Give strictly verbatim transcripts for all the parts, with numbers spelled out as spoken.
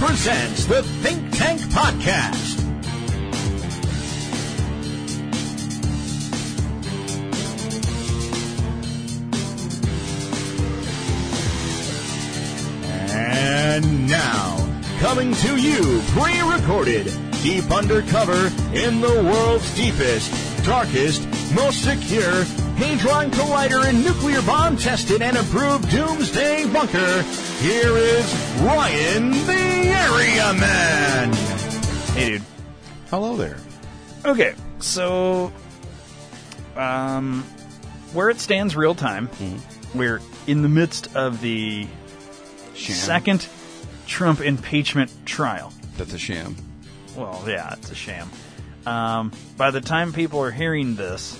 Presents the Think Tank Podcast. And now, coming to you pre-recorded, deep undercover in the world's deepest, darkest, most secure, Hadron Collider and nuclear bomb tested and approved doomsday bunker, here is Ryan the Area Man. Hey, dude. Hello there. Okay, so um, where it stands real time, mm-hmm. we're in the midst of the sham. second Trump impeachment trial. That's a sham. Well, yeah, it's a sham. Um, by the time people are hearing this,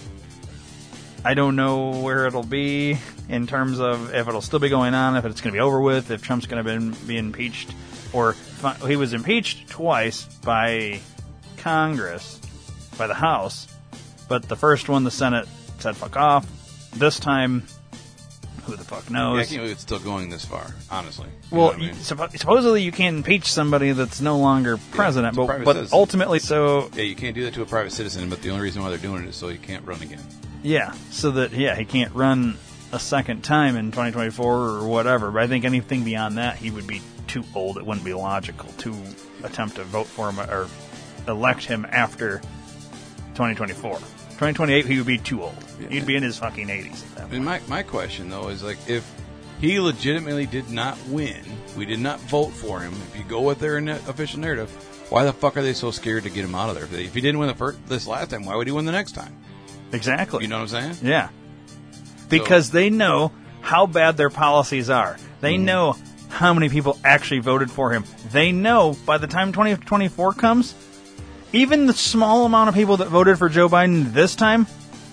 I don't know where it'll be in terms of if it'll still be going on, if it's going to be over with, if Trump's going to be, be impeached. Or he was impeached twice by Congress, by the House, but the first one, the Senate said fuck off. This time, who the fuck knows? Yeah, I can't believe it's still going this far, honestly. You well, I mean? supp- supposedly you can't impeach somebody that's no longer president, yeah, but, but ultimately so... Yeah, you can't do that to a private citizen, but the only reason why they're doing it is so he can't run again. Yeah, so that, yeah, he can't run a second time in twenty twenty-four or whatever, but I think anything beyond that, he would be too old. It wouldn't be logical to attempt to vote for him or elect him after twenty twenty-four. twenty twenty-eight, he would be too old. Yeah. He'd be in his fucking eighties at that point. And my, my question, though, is, like, if he legitimately did not win, we did not vote for him, if you go with their na- official narrative, why the fuck are they so scared to get him out of there? If, they, if he didn't win the first, this last time, why would he win the next time? Exactly. You know what I'm saying? Yeah. Because so. They know how bad their policies are. They mm. know how many people actually voted for him. They know by the time twenty twenty-four comes, even the small amount of people that voted for Joe Biden this time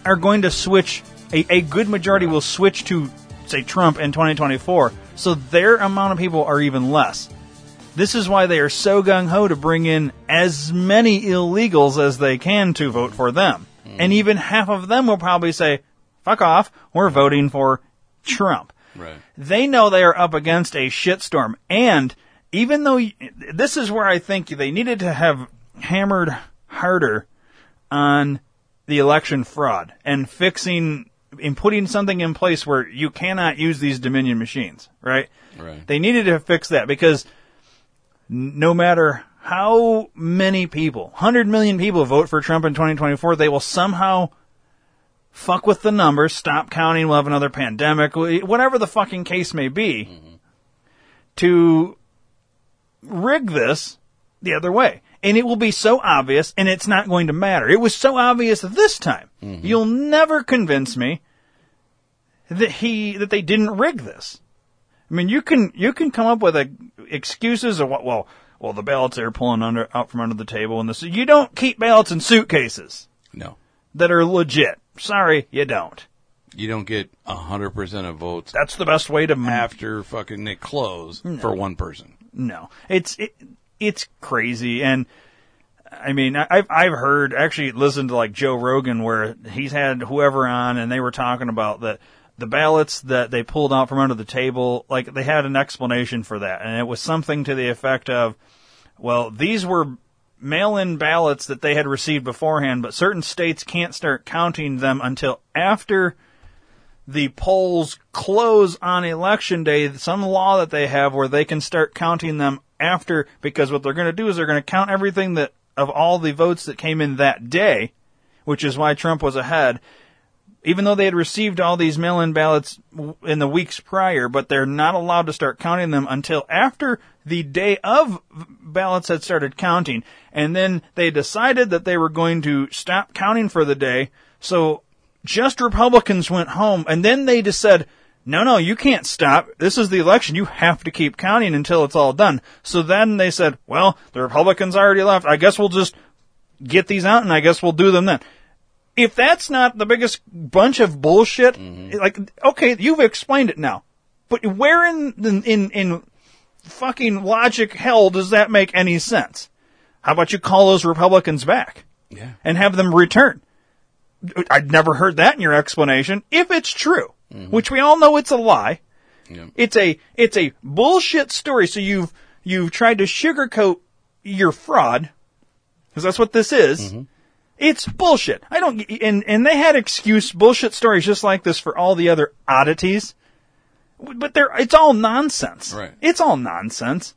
are going to switch. A, a good majority will switch to, say, Trump in twenty twenty-four. So their amount of people are even less. This is why they are so gung-ho to bring in as many illegals as they can to vote for them. And even half of them will probably say, fuck off, we're voting for Trump. Right. They know they are up against a shitstorm. And even though you, this is where I think they needed to have hammered harder on the election fraud and fixing and putting something in place where you cannot use these Dominion machines, right? Right. They needed to fix that because no matter how many people, one hundred million people vote for Trump in twenty twenty-four, they will somehow fuck with the numbers, stop counting, we'll have another pandemic, whatever the fucking case may be, mm-hmm. to rig this the other way. And it will be so obvious, and it's not going to matter. It was so obvious this time. Mm-hmm. You'll never convince me that he that they didn't rig this. I mean, you can, you can come up with a, excuses or what, well... Well, the ballots they're pulling under out from under the table, and this you don't keep ballots in suitcases. No, that are legit. Sorry, you don't. You don't get a hundred percent of votes. That's the best way to after fucking they close no. for one person. No, it's it, it's crazy, and I mean, I've I've heard actually listened to like Joe Rogan where he's had whoever on, and they were talking about that. The ballots that they pulled out from under the table, like they had an explanation for that. And it was something to the effect of, well, these were mail-in ballots that they had received beforehand, but certain states can't start counting them until after the polls close on election day. Some law that they have where they can start counting them after, because what they're going to do is they're going to count everything that of all the votes that came in that day, which is why Trump was ahead. even though they had received all these mail-in ballots in the weeks prior, but they're not allowed to start counting them until after the day of ballots had started counting. And then they decided that they were going to stop counting for the day, so just Republicans went home, and then they just said, no, no, you can't stop. This is the election. You have to keep counting until it's all done. So then they said, well, the Republicans already left. I guess we'll just get these out, and I guess we'll do them then. If that's not the biggest bunch of bullshit, mm-hmm. like, okay, you've explained it now. But where in, in, in fucking logic hell does that make any sense? How about you call those Republicans back? Yeah. And have them return? I'd never heard that in your explanation. If it's true, mm-hmm. which we all know it's a lie. Yeah. It's a, it's a bullshit story. So you've, you've tried to sugarcoat your fraud, because that's what this is. Mm-hmm. It's bullshit. I don't, and, and they had excuse bullshit stories just like this for all the other oddities, but they're, it's all nonsense. Right. It's all nonsense.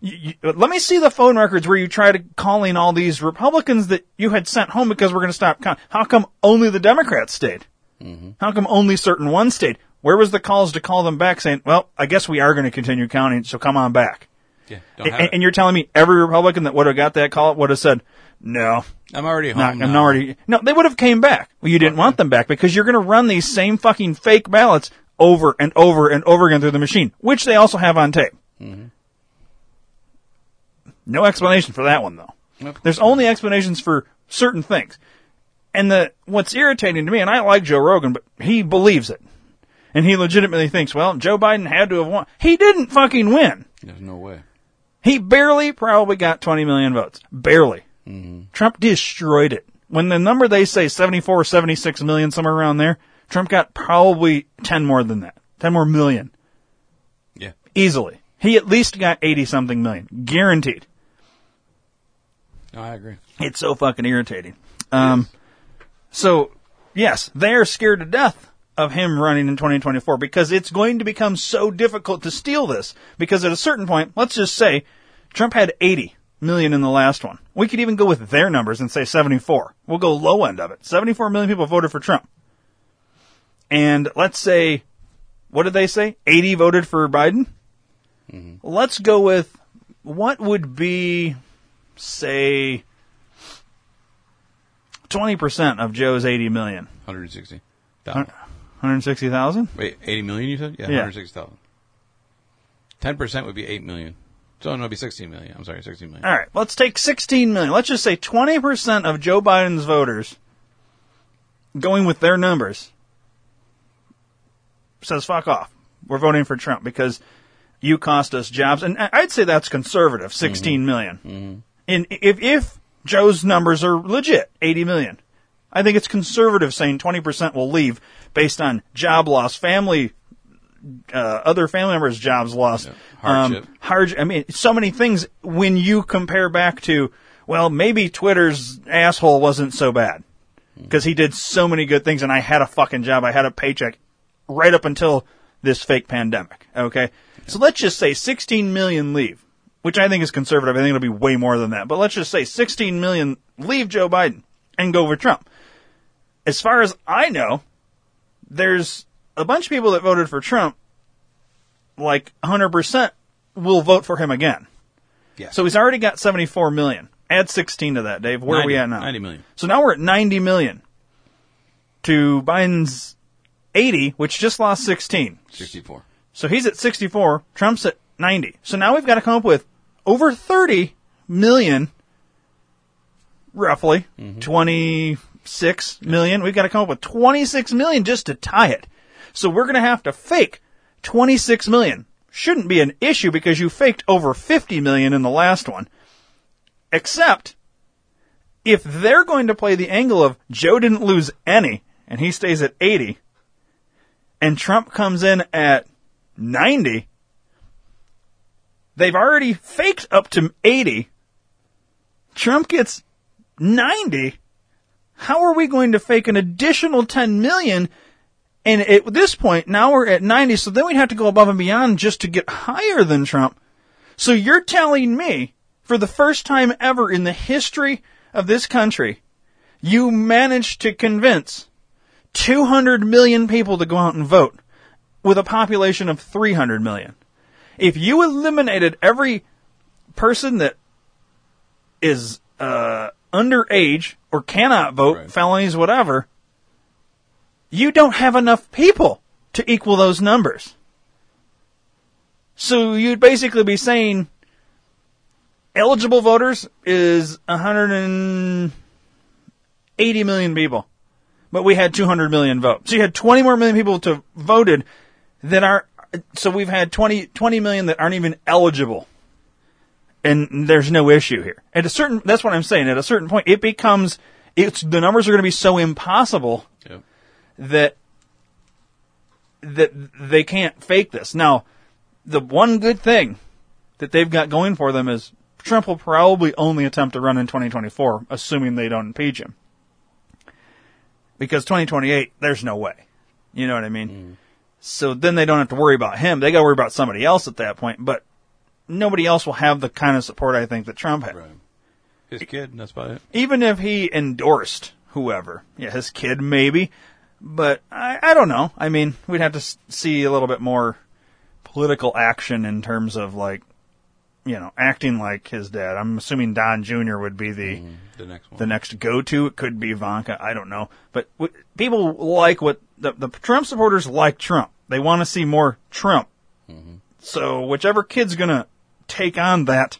You, you, let me see the phone records where you tried calling all these Republicans that you had sent home because we're going to stop counting. How come only the Democrats stayed? Mm-hmm. How come only certain ones stayed? Where was the calls to call them back saying, well, I guess we are going to continue counting, so come on back? Yeah, don't have and, it. And you're telling me every Republican that would have got that call would have said, no, I'm already home. Not, now. I'm already. No, they would have came back. Well, you didn't okay. want them back because you're going to run these same fucking fake ballots over and over and over again through the machine, which they also have on tape. Mm-hmm. No explanation for that one, though. Nope. There's only explanations for certain things. And the what's irritating to me, and I like Joe Rogan, but he believes it. And he legitimately thinks, well, Joe Biden had to have won. He didn't fucking win. There's no way. He barely probably got twenty million votes. Barely. Mm-hmm. Trump destroyed it. When the number they say, seventy-four, seventy-six million, somewhere around there, Trump got probably ten more than that. ten more million. Yeah. Easily. He at least got eighty-something million. Guaranteed. No, I agree. It's so fucking irritating. Um, yes. So, yes, they're scared to death of him running in twenty twenty-four because it's going to become so difficult to steal this. Because at a certain point, let's just say Trump had eighty million in the last one. We could even go with their numbers and say seventy-four. We'll go low end of it. seventy-four million people voted for Trump. And let's say, what did they say? eighty voted for Biden? Mm-hmm. Let's go with what would be, say, twenty percent of Joe's eighty million. one hundred sixty thousand. one hundred sixty thousand? Wait, eighty million you said? Yeah, yeah. one hundred sixty thousand. ten percent would be eight million. So no, it'd be sixteen million. I'm sorry, sixteen million. All right, let's take sixteen million. Let's just say twenty percent of Joe Biden's voters, going with their numbers, says fuck off. We're voting for Trump because you cost us jobs. And I'd say that's conservative, sixteen mm-hmm. million. Mm-hmm. And if, if Joe's numbers are legit, eighty million, I think it's conservative saying twenty percent will leave based on job loss, family, uh, other family members' jobs lost. Yeah. Hardship. Um, hard, I mean, so many things when you compare back to, well, maybe Twitter's asshole wasn't so bad because mm-hmm. he did so many good things and I had a fucking job, I had a paycheck right up until this fake pandemic, okay? So let's just say sixteen million leave, which I think is conservative. I think it'll be way more than that. But let's just say sixteen million leave Joe Biden and go for Trump. As far as I know, there's a bunch of people that voted for Trump, like one hundred percent will vote for him again. Yeah. So he's already got seventy-four million. Add sixteen to that, Dave. Where ninety, are we at now? ninety million. So now we're at ninety million to Biden's eighty, which just lost sixteen. sixty-four. So he's at sixty-four, Trump's at ninety. So now we've got to come up with over thirty million, roughly, mm-hmm. twenty-six million. We've got to come up with twenty-six million just to tie it. So we're going to have to fake twenty-six million. Shouldn't be an issue because you faked over fifty million in the last one. Except if they're going to play the angle of Joe didn't lose any and he stays at eighty and Trump comes in at ninety, they've already faked up to eighty. Trump gets ninety. How are we going to fake an additional ten million? And at this point, now we're at ninety, so then we'd have to go above and beyond just to get higher than Trump. So you're telling me, for the first time ever in the history of this country, you managed to convince two hundred million people to go out and vote with a population of three hundred million. If you eliminated every person that is uh, underage or cannot vote, right. felonies, whatever, you don't have enough people to equal those numbers. So you'd basically be saying eligible voters is one hundred eighty million people, but we had two hundred million votes. So you had twenty more million people to voted that are. So we've had twenty million that aren't even eligible, and there's no issue here. At a certain, that's what I'm saying. At a certain point, it becomes it's the numbers are going to be so impossible yep. that that they can't fake this. Now, the one good thing that they've got going for them is Trump will probably only attempt to run in twenty twenty-four, assuming they don't impeach him, because twenty twenty-eight, there's no way. You know what I mean? Mm. So then they don't have to worry about him. They got to worry about somebody else at that point. But nobody else will have the kind of support, I think, that Trump had. Right. His kid, and that's about it. Even if he endorsed whoever. Yeah, his kid maybe. But I, I don't know. I mean, we'd have to see a little bit more political action in terms of, like, you know, acting like his dad. I'm assuming Don Junior would be the mm, the next one. The next go-to. It could be Ivanka. I don't know. But w- people like what the, the Trump supporters like Trump. They want to see more Trump. Mm-hmm. So whichever kid's going to take on that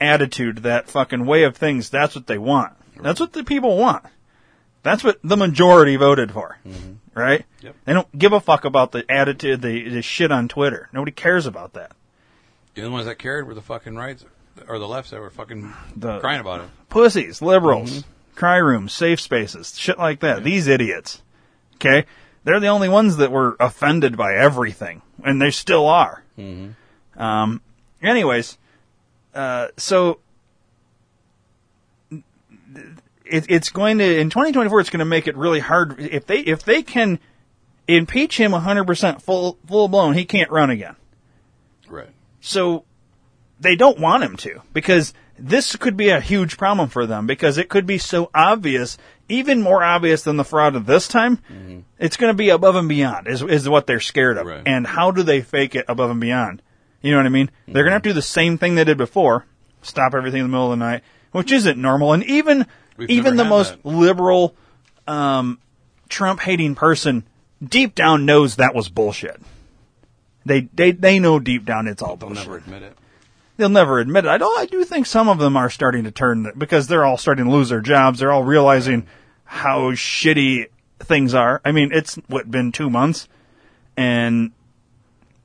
attitude, that fucking way of things, that's what they want. Right. That's what the people want. That's what the majority voted for, mm-hmm. right? Yep. They don't give a fuck about the attitude, the, the shit on Twitter. Nobody cares about that. The only ones that cared were the fucking rights, or the lefts that were fucking the crying about it. Pussies, liberals, mm-hmm. cry rooms, safe spaces, shit like that. Yeah. These idiots, okay? They're the only ones that were offended by everything, and they still are. Mm-hmm. Um, anyways, uh, so it, it's going to in twenty twenty-four. It's going to make it really hard if they if they can impeach him one hundred percent full full blown. He can't run again. Right. So they don't want him to, because this could be a huge problem for them, because it could be so obvious. Even more obvious than the fraud of this time, mm-hmm. it's going to be above and beyond is is what they're scared of. Right. And how do they fake it above and beyond? You know what I mean? Mm-hmm. They're going to have to do the same thing they did before, stop everything in the middle of the night, which isn't normal. And even We've even the most that. liberal, um, Trump-hating person deep down knows that was bullshit. They they they know deep down it's all They'll bullshit. They'll never admit it. They'll never admit it. I don't. I do think some of them are starting to turn, because they're all starting to lose their jobs. They're all realizing how shitty things are. I mean, it's what been two months, and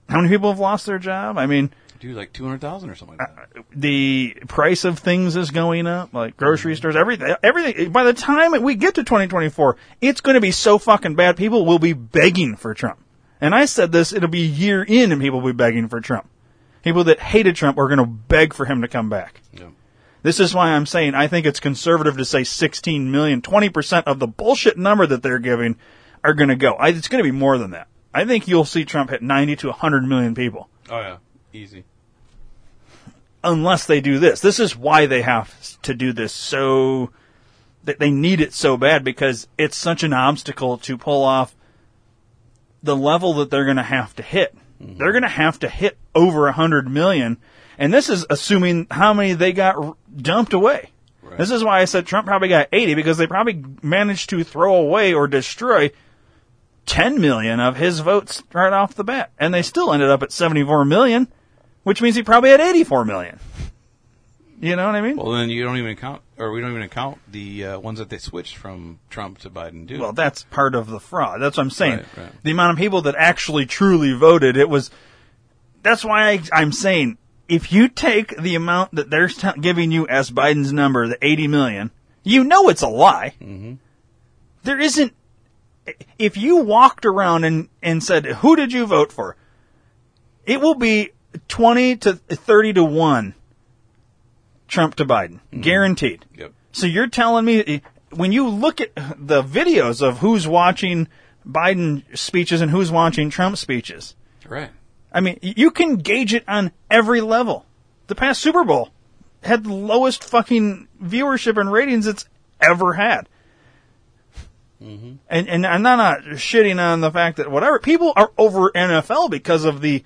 how many people have lost their job? I mean, dude, like two hundred thousand or something like that. Uh, the price of things is going up, like grocery mm-hmm. stores, everything, everything. By the time we get to twenty twenty-four, it's going to be so fucking bad. People will be begging for Trump. And I said this: it'll be year in, and people will be begging for Trump. People that hated Trump are going to beg for him to come back. Yeah. This is why I'm saying I think it's conservative to say sixteen million, twenty percent of the bullshit number that they're giving are going to go. I, it's going to be more than that. I think you'll see Trump hit ninety to one hundred million people. Oh, yeah. Easy. Unless they do this. This is why they have to do this so that they need it so bad, because it's such an obstacle to pull off the level that they're going to have to hit. Mm-hmm. They're going to have to hit over one hundred million. And this is assuming how many they got dumped away. Right. This is why I said Trump probably got eighty, because they probably managed to throw away or destroy ten million of his votes right off the bat. And they still ended up at seventy-four million, which means he probably had eighty-four million. You know what I mean? Well, then you don't even count, or we don't even count the uh, ones that they switched from Trump to Biden, do. Well, that's part of the fraud. That's what I'm saying. Right, right. The amount of people that actually truly voted, it was, that's why I, I'm saying, if you take the amount that they're t- giving you as Biden's number, the eighty million, you know it's a lie. Mm-hmm. There isn't... If you walked around and, and said, who did you vote for? It will be twenty to thirty to one Trump to Biden. Mm-hmm. Guaranteed. Yep. So you're telling me, when you look at the videos of who's watching Biden speeches and who's watching Trump speeches... Right. I mean, you can gauge it on every level. The past Super Bowl had the lowest fucking viewership and ratings it's ever had. Mm-hmm. And, and I'm not shitting on the fact that whatever, people are over N F L because of the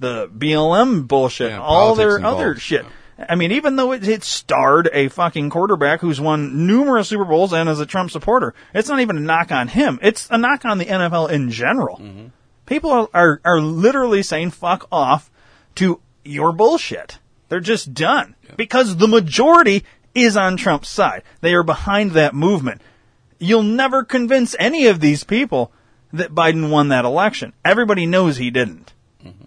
the B L M bullshit, yeah, and all their involved. Other shit. Yeah. I mean, even though it, it starred a fucking quarterback who's won numerous Super Bowls and is a Trump supporter, it's not even a knock on him. It's a knock on the N F L in general. Mm-hmm. People are, are, are literally saying fuck off to your bullshit. They're just done. Yep. Because the majority is on Trump's side. They are behind that movement. You'll never convince any of these people that Biden won that election. Everybody knows he didn't. Mm-hmm.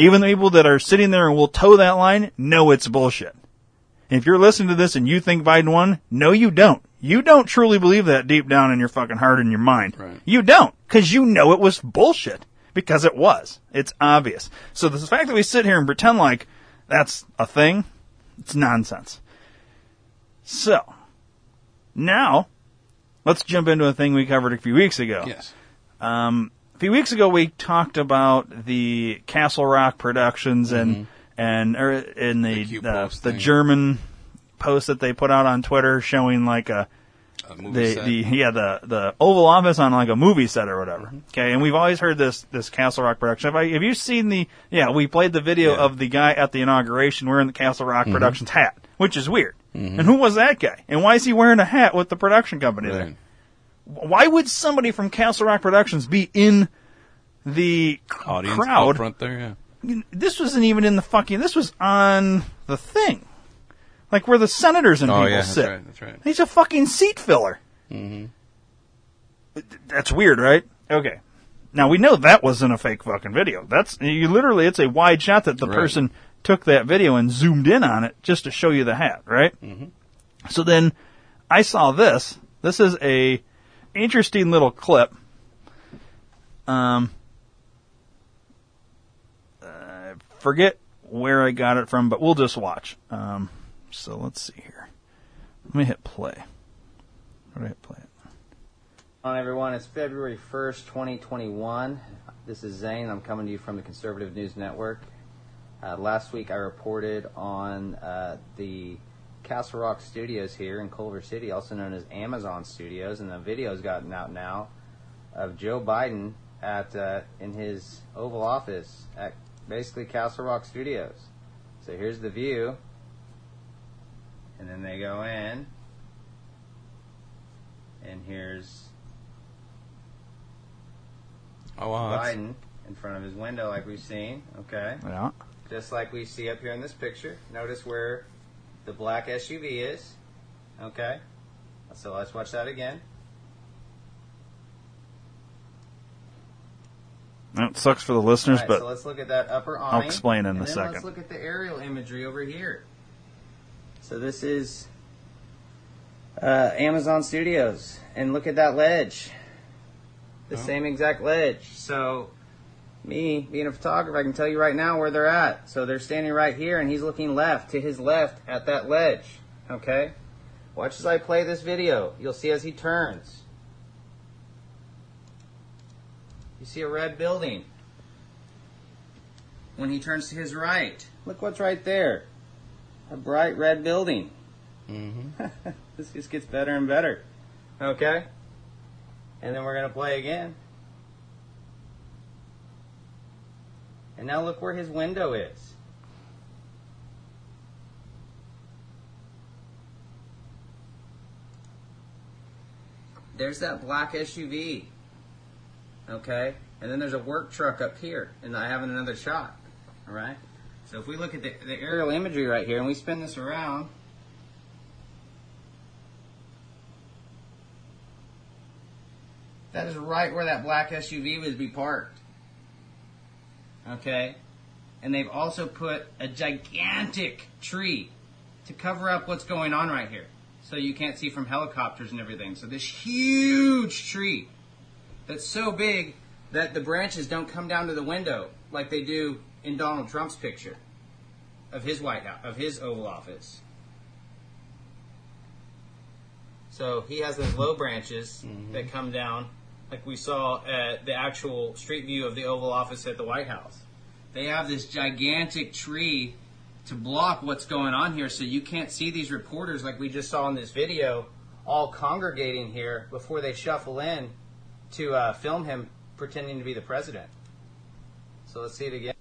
Even the people that are sitting there and will toe that line know it's bullshit. And if you're listening to this and you think Biden won, no, you don't. You don't truly believe that deep down in your fucking heart and your mind. Right. You don't, because you know it was bullshit. Because it was. It's obvious. So the fact that we sit here and pretend like that's a thing, it's nonsense. So, now... let's jump into a thing we covered a few weeks ago. Yes. Um, a few weeks ago, we talked about the Castle Rock Productions and mm-hmm. and or in the the, the, the German post that they put out on Twitter showing like a, a movie the, set. the yeah the, the Oval Office on like a movie set or whatever. Mm-hmm. Okay, and we've always heard this this Castle Rock Production. Have, I, have you seen the yeah? We played the video yeah. of the guy at the inauguration wearing the Castle Rock mm-hmm. Productions hat, which is weird. Mm-hmm. And who was that guy? And why is he wearing a hat with the production company right. there? Why would somebody from Castle Rock Productions be in the audience crowd? Up front there, yeah. This wasn't even in the fucking... this was on the thing. Like where the senators and oh, people yeah, sit. That's right, that's right. He's a fucking seat filler. Mm-hmm. That's weird, right? Okay. Now, we know that wasn't a fake fucking video. That's you literally... it's a wide shot that the right. person... took that video and zoomed in on it just to show you the hat, right? Mm-hmm. So then I saw this. This is a interesting little clip. Um, I forget where I got it from, but we'll just watch. Um, so let's see here. Let me hit play. Where do I hit play? Hi, everyone. It's February first, twenty twenty-one. This is Zane. I'm coming to you from the Conservative News Network. Uh, last week I reported on uh, the Castle Rock Studios here in Culver City, also known as Amazon Studios, and the video's gotten out now of Joe Biden at uh, in his Oval Office at basically Castle Rock Studios. So here's the view, and then they go in, and here's oh, wow, Biden in front of his window like we've seen, okay? Yeah. Just like we see up here in this picture. Notice where the black S U V is. Okay. So let's watch that again. That sucks for the listeners, right, but so let's look at that upper awning. I'll explain in and a then second. Let's look at the aerial imagery over here. So this is uh, Amazon Studios, and look at that ledge. The oh. same exact ledge. So. Me, being a photographer, I can tell you right now where they're at. So they're standing right here, and he's looking left, to his left, at that ledge. Okay? Watch as I play this video. You'll see as he turns. You see a red building. When he turns to his right, look what's right there. A bright red building. Mm-hmm. This just gets better and better. Okay? And then we're going to play again. And now look where his window is. There's that black S U V. Okay? And then there's a work truck up here, and I have another shot. All right? So if we look at the, the aerial imagery right here, and we spin this around, that is right where that black S U V would be parked. Okay, and they've also put a gigantic tree to cover up what's going on right here. So you can't see from helicopters and everything. So this huge tree that's so big that the branches don't come down to the window like they do in Donald Trump's picture of his White House, of his Oval Office. So he has those low branches mm-hmm. that come down. Like we saw at the actual street view of the Oval Office at the White House. They have this gigantic tree to block what's going on here so you can't see these reporters like we just saw in this video all congregating here before they shuffle in to uh, film him pretending to be the president. So let's see it again.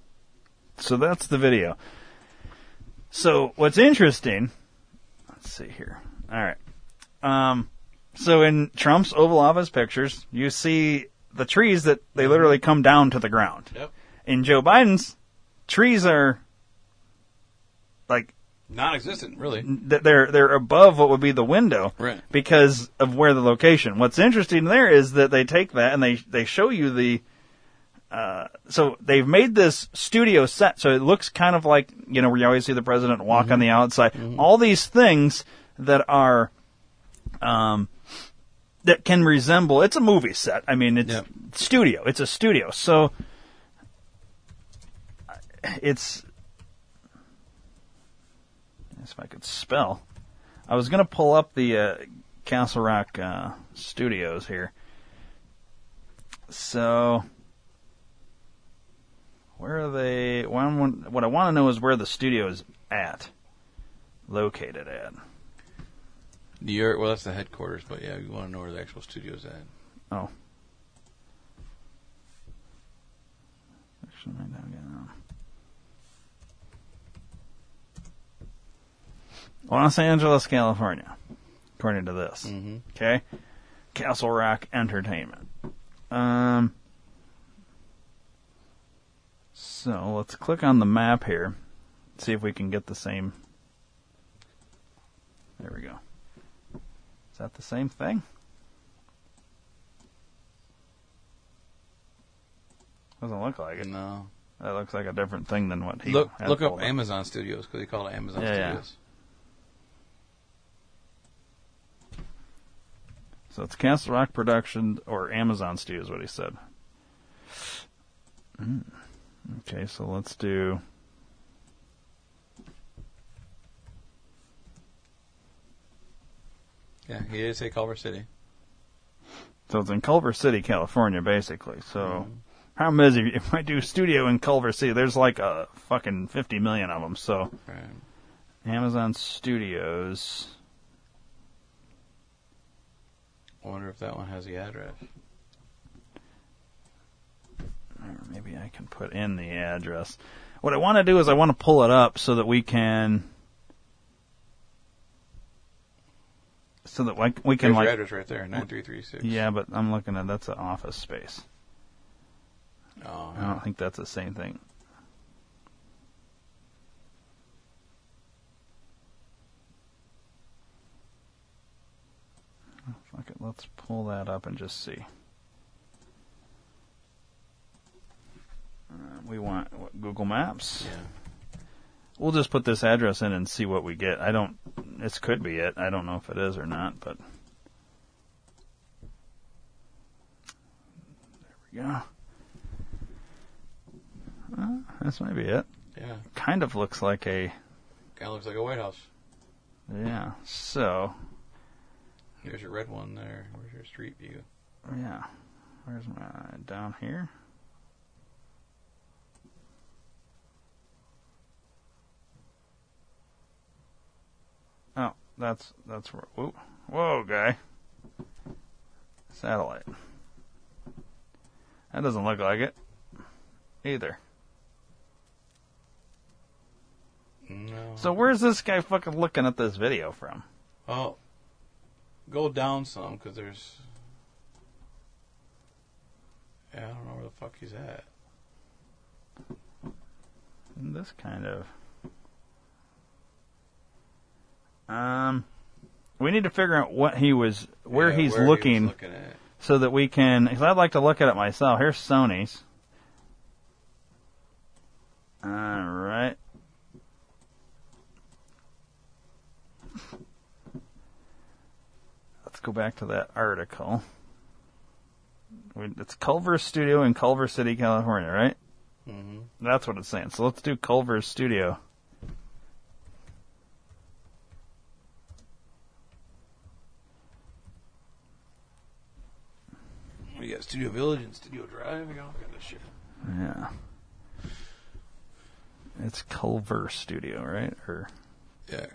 So that's the video. So what's interesting, let's see here. All right. Um, so in Trump's Oval Office pictures, you see the trees that they literally come down to the ground. Yep. In Joe Biden's, trees are like non-existent, really. They're they're above what would be the window, right, because of where the location. What's interesting there is that they take that and they they show you the. Uh, so they've made this studio set, so it looks kind of like, you know, where you always see the president walk mm-hmm. on the outside. Mm-hmm. All these things that are, um, that can resemble. It's a movie set. I mean, it's yep. studio. It's a studio. So it's. If I could spell, I was going to pull up the uh, Castle Rock uh, Studios here. So, where are they? One, what I want to know is where the studio is at, located at. The well, that's the headquarters, but yeah, you want to know where the actual studio is at. Oh, actually, right now, yeah. Los Angeles, California, according to this. Mm-hmm. Okay? Castle Rock Entertainment. Um, so let's click on the map here. See if we can get the same. There we go. Is that the same thing? Doesn't look like it. No. That looks like a different thing than what he Look, had look up, up Amazon Studios, because they call it Amazon yeah, Studios. Yeah. So it's Castle Rock Productions or Amazon Studios, what he said. Mm. Okay, so let's do. Yeah, he did say Culver City. So it's in Culver City, California, basically. So mm-hmm. problem is, if I do studio in Culver City, there's like a fucking fifty million of them. So right. Amazon Studios. I wonder if that one has the address. Or maybe I can put in the address. What I want to do is I want to pull it up so that we can... So that we, we can... There's like, your address right there, nine three three six. Yeah, but I'm looking at... That's an office space. Oh, I don't think that's the same thing. Okay, let's pull that up and just see. Uh, we want what, Google Maps. Yeah. We'll just put this address in and see what we get. I don't. This could be it. I don't know if it is or not, but there we go. Uh, this might be it. Yeah. Kind of looks like a. Kind of looks like a White House. Yeah. So. There's your red one there. Where's your street view? Yeah. Where's my... Down here? Oh, that's... That's where... Whoa, whoa guy. Satellite. That doesn't look like it. Either. No. So where's this guy fucking looking at this video from? Oh. Go down some, because there's... Yeah, I don't know where the fuck he's at. And this kind of... Um, we need to figure out what he was... Where yeah, he's where looking, he was looking at. So that we can... Because I'd like to look at it myself. Here's Sony's. Alright. Go back to that article. It's Culver Studio in Culver City, California, right? Mm-hmm. That's what it's saying. So let's do Culver Studio. We got Studio Village and Studio Drive. We got all kind of shit. Yeah. It's Culver Studio, right? Or yeah.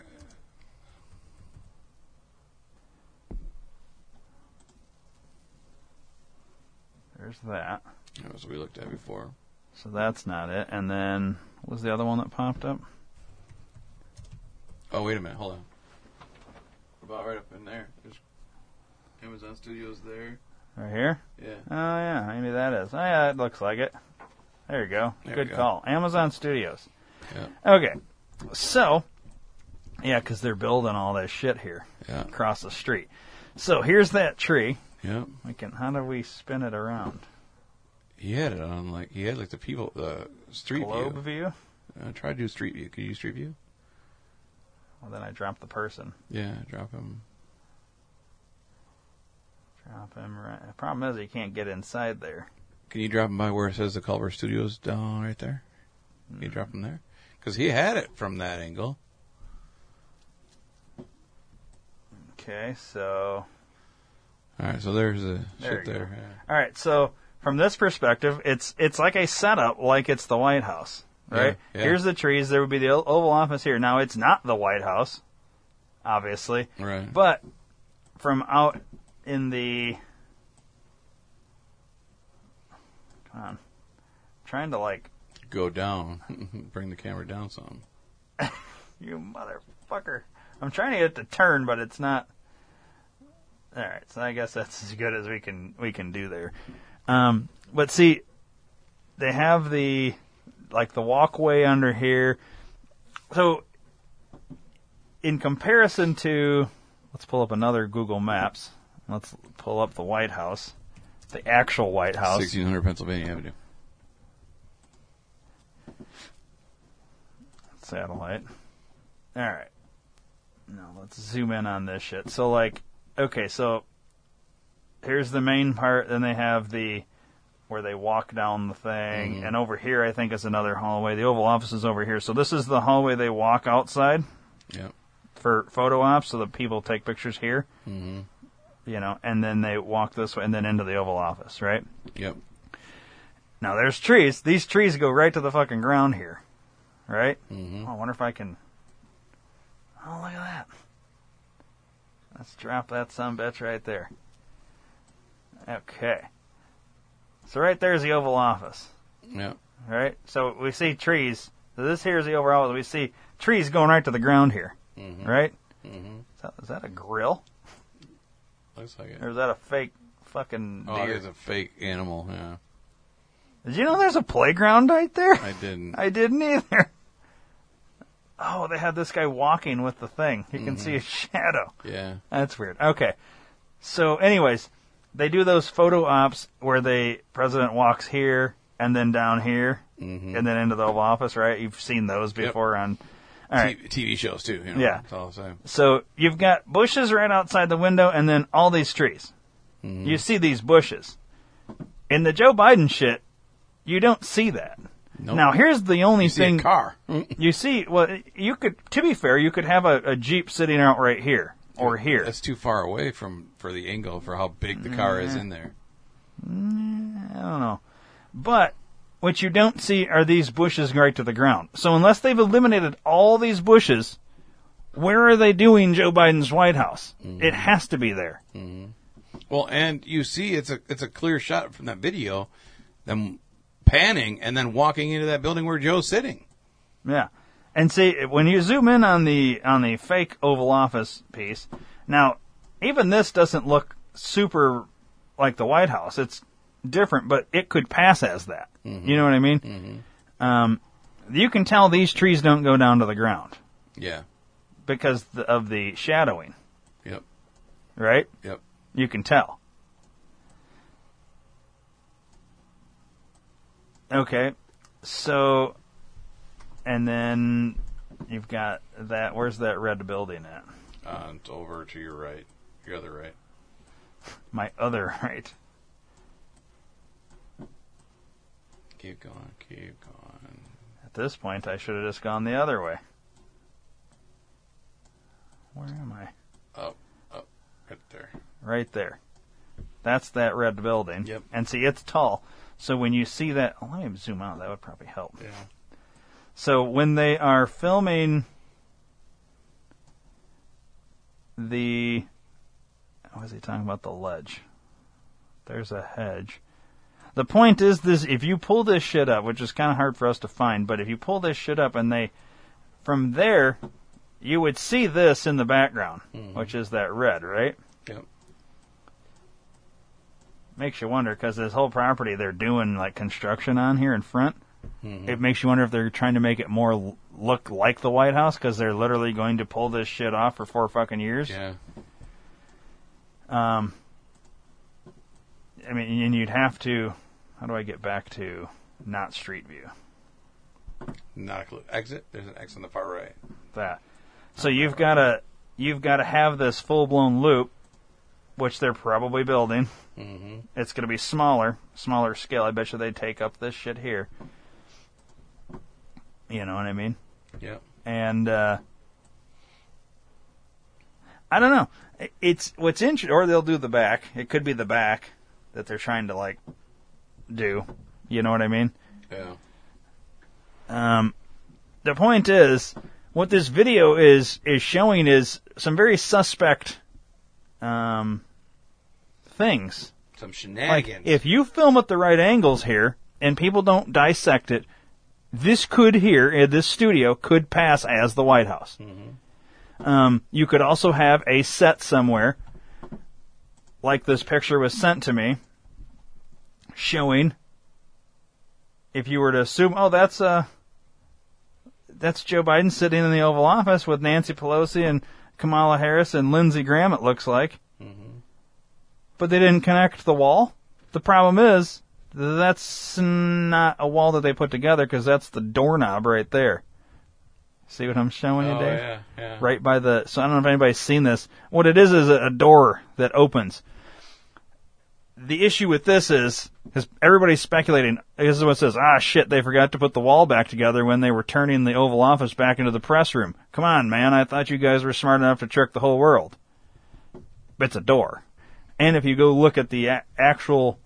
There's that. That was what we looked at before. So that's not it. And then, what was the other one that popped up? Oh, wait a minute. Hold on. We're about right up in there. There's Amazon Studios there. Right here? Yeah. Oh, yeah. Maybe that is. Oh, yeah, it looks like it. There you go. There Good go. call. Amazon Studios. Yeah. Okay. So, yeah, because they're building all this shit here yeah. across the street. So here's that tree. Yeah. We can. How do we spin it around? He had it on like he had like the people the street globe view. view? I tried to do street view. Could you do street view? Well, then I dropped the person. Yeah, drop him. Drop him right. The problem is he can't get inside there. Can you drop him by where it says the Culver Studios down right there? Can mm. you drop him there? Because he had it from that angle. Okay, so. All right, so there's a there shit there. Yeah. All right, so from this perspective, it's it's like a setup, like it's the White House, right? Yeah, yeah. Here's the trees. There would be the Oval Office here. Now, it's not the White House, obviously. Right. But from out in the... Come on. I'm trying to, like... Go down. Bring the camera down some. You motherfucker. I'm trying to get it to turn, but it's not... All right, so I guess that's as good as we can we can do there. Um, but see, they have the like the walkway under here. So in comparison to, let's pull up another Google Maps. Let's pull up the White House, the actual White House, sixteen hundred Pennsylvania Avenue. Satellite. All right. Now let's zoom in on this shit. So like. Okay, so here's the main part. Then they have the where they walk down the thing. Mm-hmm. And over here, I think, is another hallway. The Oval Office is over here. So this is the hallway they walk outside yep. for photo ops so that people take pictures here. Mm-hmm. You know, and then they walk this way and then into the Oval Office, right? Yep. Now, there's trees. These trees go right to the fucking ground here, right? Mm-hmm. Oh, I wonder if I can... Oh, look at that. Let's drop that sumbitch right there. Okay. So right there's the Oval Office. Yeah. Right? So we see trees. So this here is the Oval Office. We see trees going right to the ground here. Mm-hmm. Right? Mm-hmm. Is that, is that a grill? Looks like it. Or is that a fake fucking deer? Oh, there's a fake animal, yeah. Did you know there's a playground right there? I didn't. I didn't either. Oh, they had this guy walking with the thing. You can mm-hmm. see a shadow. Yeah. That's weird. Okay. So, anyways, they do those photo ops where the president walks here and then down here mm-hmm. and then into the Oval Office, right? You've seen those before yep. on all right. T V shows, too. You know, yeah. It's all the same. So, you've got bushes right outside the window and then all these trees. Mm-hmm. You see these bushes. In the Joe Biden shit, you don't see that. Nope. Now, here's the only you thing... You see a car. You see... Well, you could... To be fair, you could have a, a Jeep sitting out right here. Or here. That's too far away from for the angle for how big the car yeah. is in there. Mm, I don't know. But what you don't see are these bushes right to the ground. So unless they've eliminated all these bushes, where are they doing Joe Biden's White House? Mm-hmm. It has to be there. Mm-hmm. Well, and you see it's a, it's a clear shot from that video. Then... panning and then walking into that building where Joe's sitting. Yeah. And see, when you zoom in on the on the fake Oval Office piece, now, even this doesn't look super like the White House. It's different, but it could pass as that. Mm-hmm. You know what I mean? Mm-hmm. Um, you can tell these trees don't go down to the ground. Yeah. Because of the shadowing. Yep. Right? Yep. You can tell. Okay, so, and then you've got that, where's that red building at? Uh, it's over to your right, your other right. My other right. Keep going, keep going. At this point, I should have just gone the other way. Where am I? Up, up, right there. Right there. That's that red building. Yep. And see, it's tall. So when you see that, oh, let me zoom out. That would probably help. Yeah. So when they are filming the, what was he talking about? The ledge. There's a hedge. The point is this: if you pull this shit up, which is kind of hard for us to find, but if you pull this shit up and they, from there, you would see this in the background, mm-hmm. which is that red, right? Yep. Makes you wonder, because this whole property they're doing like construction on here in front. Mm-hmm. It makes you wonder if they're trying to make it more look like the White House, because they're literally going to pull this shit off for four fucking years. Yeah. Um. I mean, and you'd have to. How do I get back to not Street View? Not a clue. Exit. There's an X on the far right. That. So on you've got to you've got to have this full blown loop, which they're probably building. Mm-hmm. It's going to be smaller, smaller scale. I bet you they take up this shit here. You know what I mean? Yeah. And uh, I don't know. It's what's interesting, or they'll do the back. It could be the back that they're trying to like do. You know what I mean? Yeah. Um, the point is, what this video is is showing is some very suspect um things. Some shenanigans. Like, if you film at the right angles here and people don't dissect it, this could here, this studio could pass as the White House. Mm-hmm. Um, you could also have a set somewhere, like this picture was sent to me, showing, if you were to assume, oh, that's uh, that's Joe Biden sitting in the Oval Office with Nancy Pelosi and Kamala Harris and Lindsey Graham, it looks like. Mm-hmm. But they didn't connect the wall. The problem is, that's not a wall that they put together, because that's the doorknob right there. See what I'm showing oh, you, Dave? Yeah, yeah. Right by the... So I don't know if anybody's seen this. What it is is a door that opens. The issue with this is, is everybody's speculating. This is what says, ah, shit, they forgot to put the wall back together when they were turning the Oval Office back into the press room. Come on, man, I thought you guys were smart enough to trick the whole world. It's a door. And if you go look at the a- actual...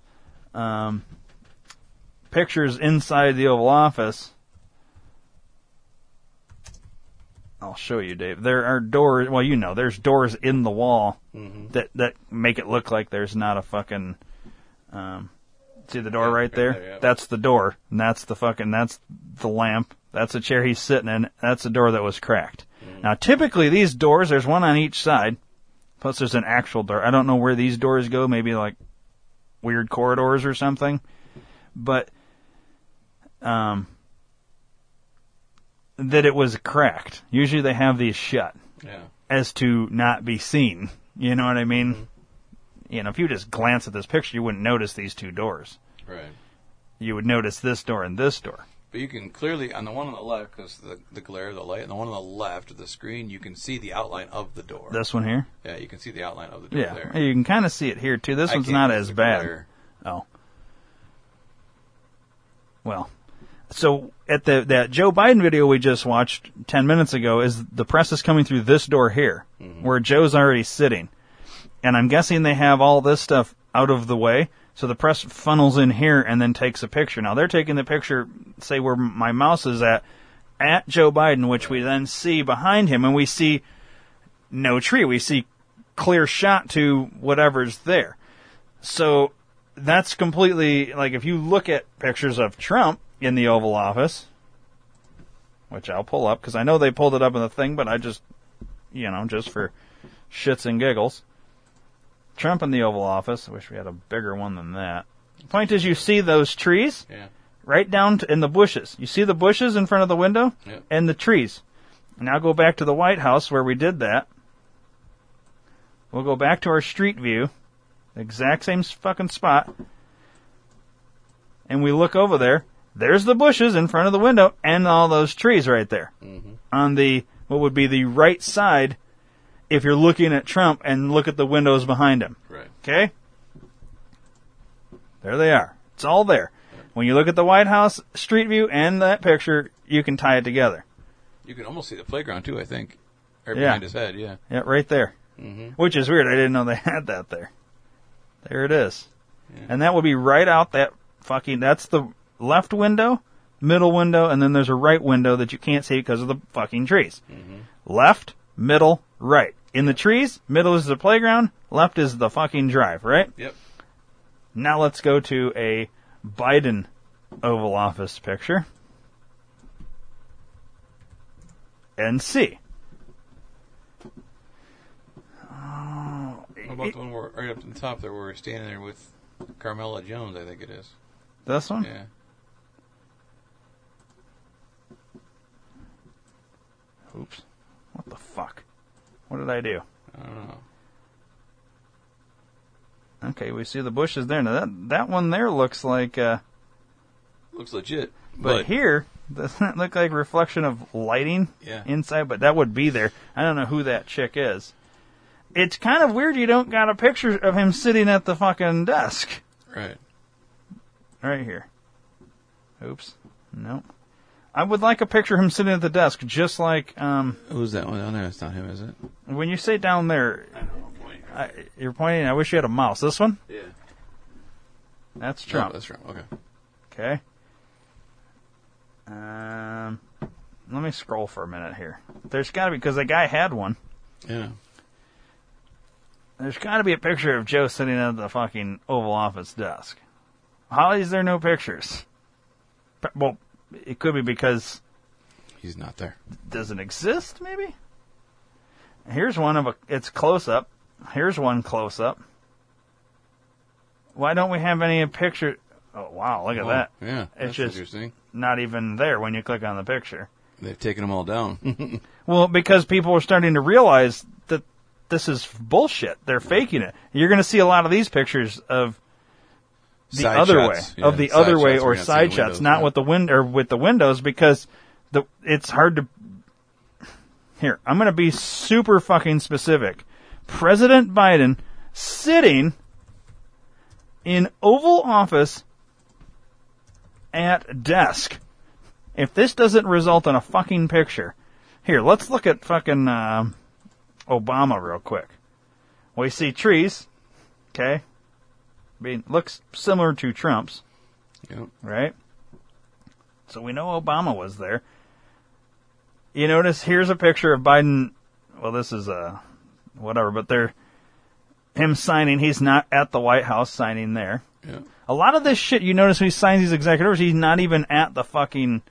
Um, pictures inside the Oval Office. I'll show you, Dave. There are doors. Well, you know, there's doors in the wall mm-hmm. that that make it look like there's not a fucking. Um, see the door yeah, right there? there yeah. That's the door, and that's the fucking. That's the lamp. That's the chair he's sitting in. That's the door that was cracked. Mm-hmm. Now, typically these doors, there's one on each side. Plus, there's an actual door. I don't know where these doors go. Maybe like. Weird corridors or something, but um, that it was cracked. Usually they have these shut yeah. as to not be seen. You know what I mean? Mm-hmm. You know, if you just glance at this picture, you wouldn't notice these two doors. Right. You would notice this door and this door. But you can clearly, on the one on the left, because the, the glare of the light, and the one on the left of the screen, you can see the outline of the door. This one here? Yeah, you can see the outline of the door yeah. there. You can kind of see it here, too. This I one's not as bad. Glare. Oh. Well, so at the that Joe Biden video we just watched ten minutes ago, is the press is coming through this door here, mm-hmm. where Joe's already sitting. And I'm guessing they have all this stuff out of the way. So the press funnels in here and then takes a picture. Now, they're taking the picture, say, where my mouse is at, at Joe Biden, which we then see behind him, and we see no tree. We see clear shot to whatever's there. So that's completely, like, if you look at pictures of Trump in the Oval Office, which I'll pull up, because I know they pulled it up in the thing, but I just, you know, just for shits and giggles. Trump in the Oval Office. I wish we had a bigger one than that. The point is, you see those trees yeah. right down in the bushes. You see the bushes in front of the window yeah. and the trees. Now go back to the White House where we did that. We'll go back to our street view, the exact same fucking spot, and we look over there. There's the bushes in front of the window and all those trees right there mm-hmm. on the what would be the right side. If you're looking at Trump and look at the windows behind him. Right. Okay? There they are. It's all there. Right. When you look at the White House street view and that picture, you can tie it together. You can almost see the playground, too, I think. Right yeah. behind his head, yeah. Yeah, right there. Mm-hmm. Which is weird. I didn't know they had that there. There it is. Yeah. And that would be right out that fucking... That's the left window, middle window, and then there's a right window that you can't see because of the fucking trees. Mm-hmm. Left, middle, right. In the trees, middle is the playground, left is the fucking drive, right? Yep. Now let's go to a Biden Oval Office picture and see. Oh, it, How about the one where, right up to the top there where we're standing there with Carmella Jones, I think it is. This one? Yeah. Oops. What the fuck? What did I do? I don't know. Okay, we see the bushes there. Now, that that one there looks like... Uh, looks legit. But, but here, doesn't it look like a reflection of lighting yeah. inside? But that would be there. I don't know who that chick is. It's kind of weird you don't got a picture of him sitting at the fucking desk. Right. Right here. Oops. Nope. I would like a picture of him sitting at the desk, just like... Um, Who's that one? Oh, no, it's not him, is it? When you sit down there... I know. I, you're pointing. I wish you had a mouse. This one? Yeah. That's Trump. Oh, that's Trump. Okay. Okay. Um, let me scroll for a minute here. There's got to be, because the guy had one. Yeah. There's got to be a picture of Joe sitting at the fucking Oval Office desk. How is there no pictures? Well, it could be because... He's not there. Doesn't exist, maybe? Here's one of a... It's close-up. Here's one close-up. Why don't we have any picture? Oh, wow, look at oh, that. Yeah, it's that's just interesting. Not even there when you click on the picture. They've taken them all down. Well, because people are starting to realize that this is bullshit. They're faking it. You're going to see a lot of these pictures of the side other shots. way, yeah, of the other way or side shots, windows, not yeah. with the wind or with the windows, because the it's hard to... Here, I'm going to be super fucking specific. President Biden sitting in Oval Office at desk. If this doesn't result in a fucking picture. Here, let's look at fucking uh, Obama real quick. We see trees, okay? I mean, looks similar to Trump's, yep. Right? So we know Obama was there. You notice here's a picture of Biden. Well, this is a... whatever, but they're him signing. He's not at the White House signing there. Yeah. A lot of this shit, you notice when he signs these executive orders, he's not even at the fucking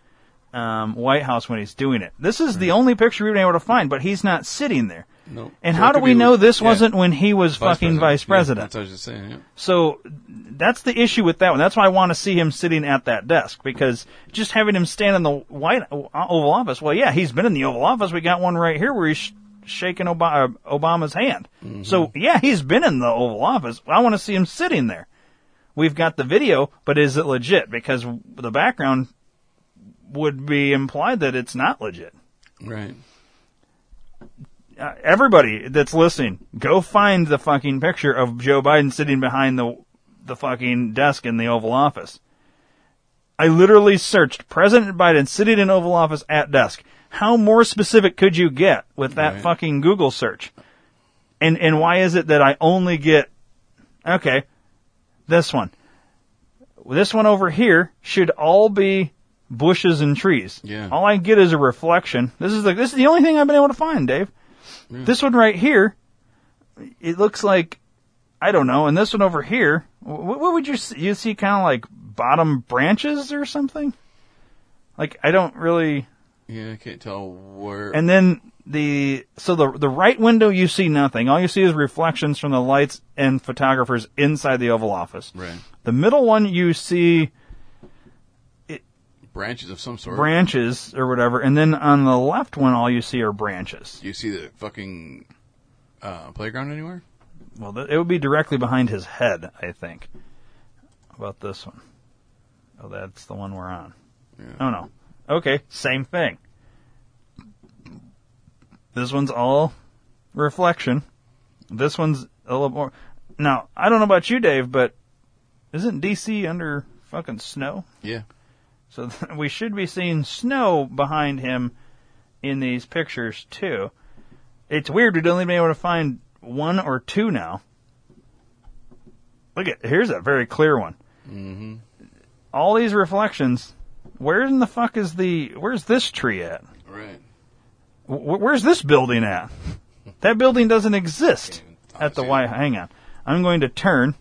um, White House when he's doing it. This is right. the only picture we've been able to find, but he's not sitting there. No. Nope. And so how do we know with, this yeah. wasn't when he was vice fucking president. vice president? Yeah, that's what I was just saying, yeah. So that's the issue with that one. That's why I want to see him sitting at that desk, because just having him stand in the White Oval Office, well, yeah, he's been in the Oval Office. We got one right here where he's... shaking Obama, Obama's hand. Mm-hmm. So, yeah, he's been in the Oval Office. I want to see him sitting there. We've got the video, but is it legit? Because the background would be implied that it's not legit. Right. Uh, everybody that's listening, go find the fucking picture of Joe Biden sitting behind the the fucking desk in the Oval Office. I literally searched President Biden sitting in Oval Office at desk. How more specific could you get with that right. fucking Google search? And and why is it that I only get, okay, this one. This one over here should all be bushes and trees. Yeah. All I get is a reflection. This is the, this is the only thing I've been able to find, Dave. Yeah. This one right here, it looks like, I don't know, and this one over here, what, what would you see? You see kind of like bottom branches or something? Like, I don't really... Yeah, I can't tell where. And then the so the the right window, you see nothing. All you see is reflections from the lights and photographers inside the Oval Office. Right. The middle one, you see it, branches of some sort. Branches or whatever. And then on the left one, all you see are branches. Do you see the fucking uh, playground anywhere? Well, th- it would be directly behind his head, I think. How about this one? Oh, that's the one we're on. Yeah. Oh no. Okay, same thing. This one's all reflection. This one's a little more... Now, I don't know about you, Dave, but isn't D C under fucking snow? Yeah. So th- we should be seeing snow behind him in these pictures, too. It's weird we've only been able to find one or two now. Look at... Here's a very clear one. Mm-hmm. All these reflections... Where in the fuck is the... Where's this tree at? Right. W- where's this building at? That building doesn't exist at the White House. Hang on. I'm going to turn.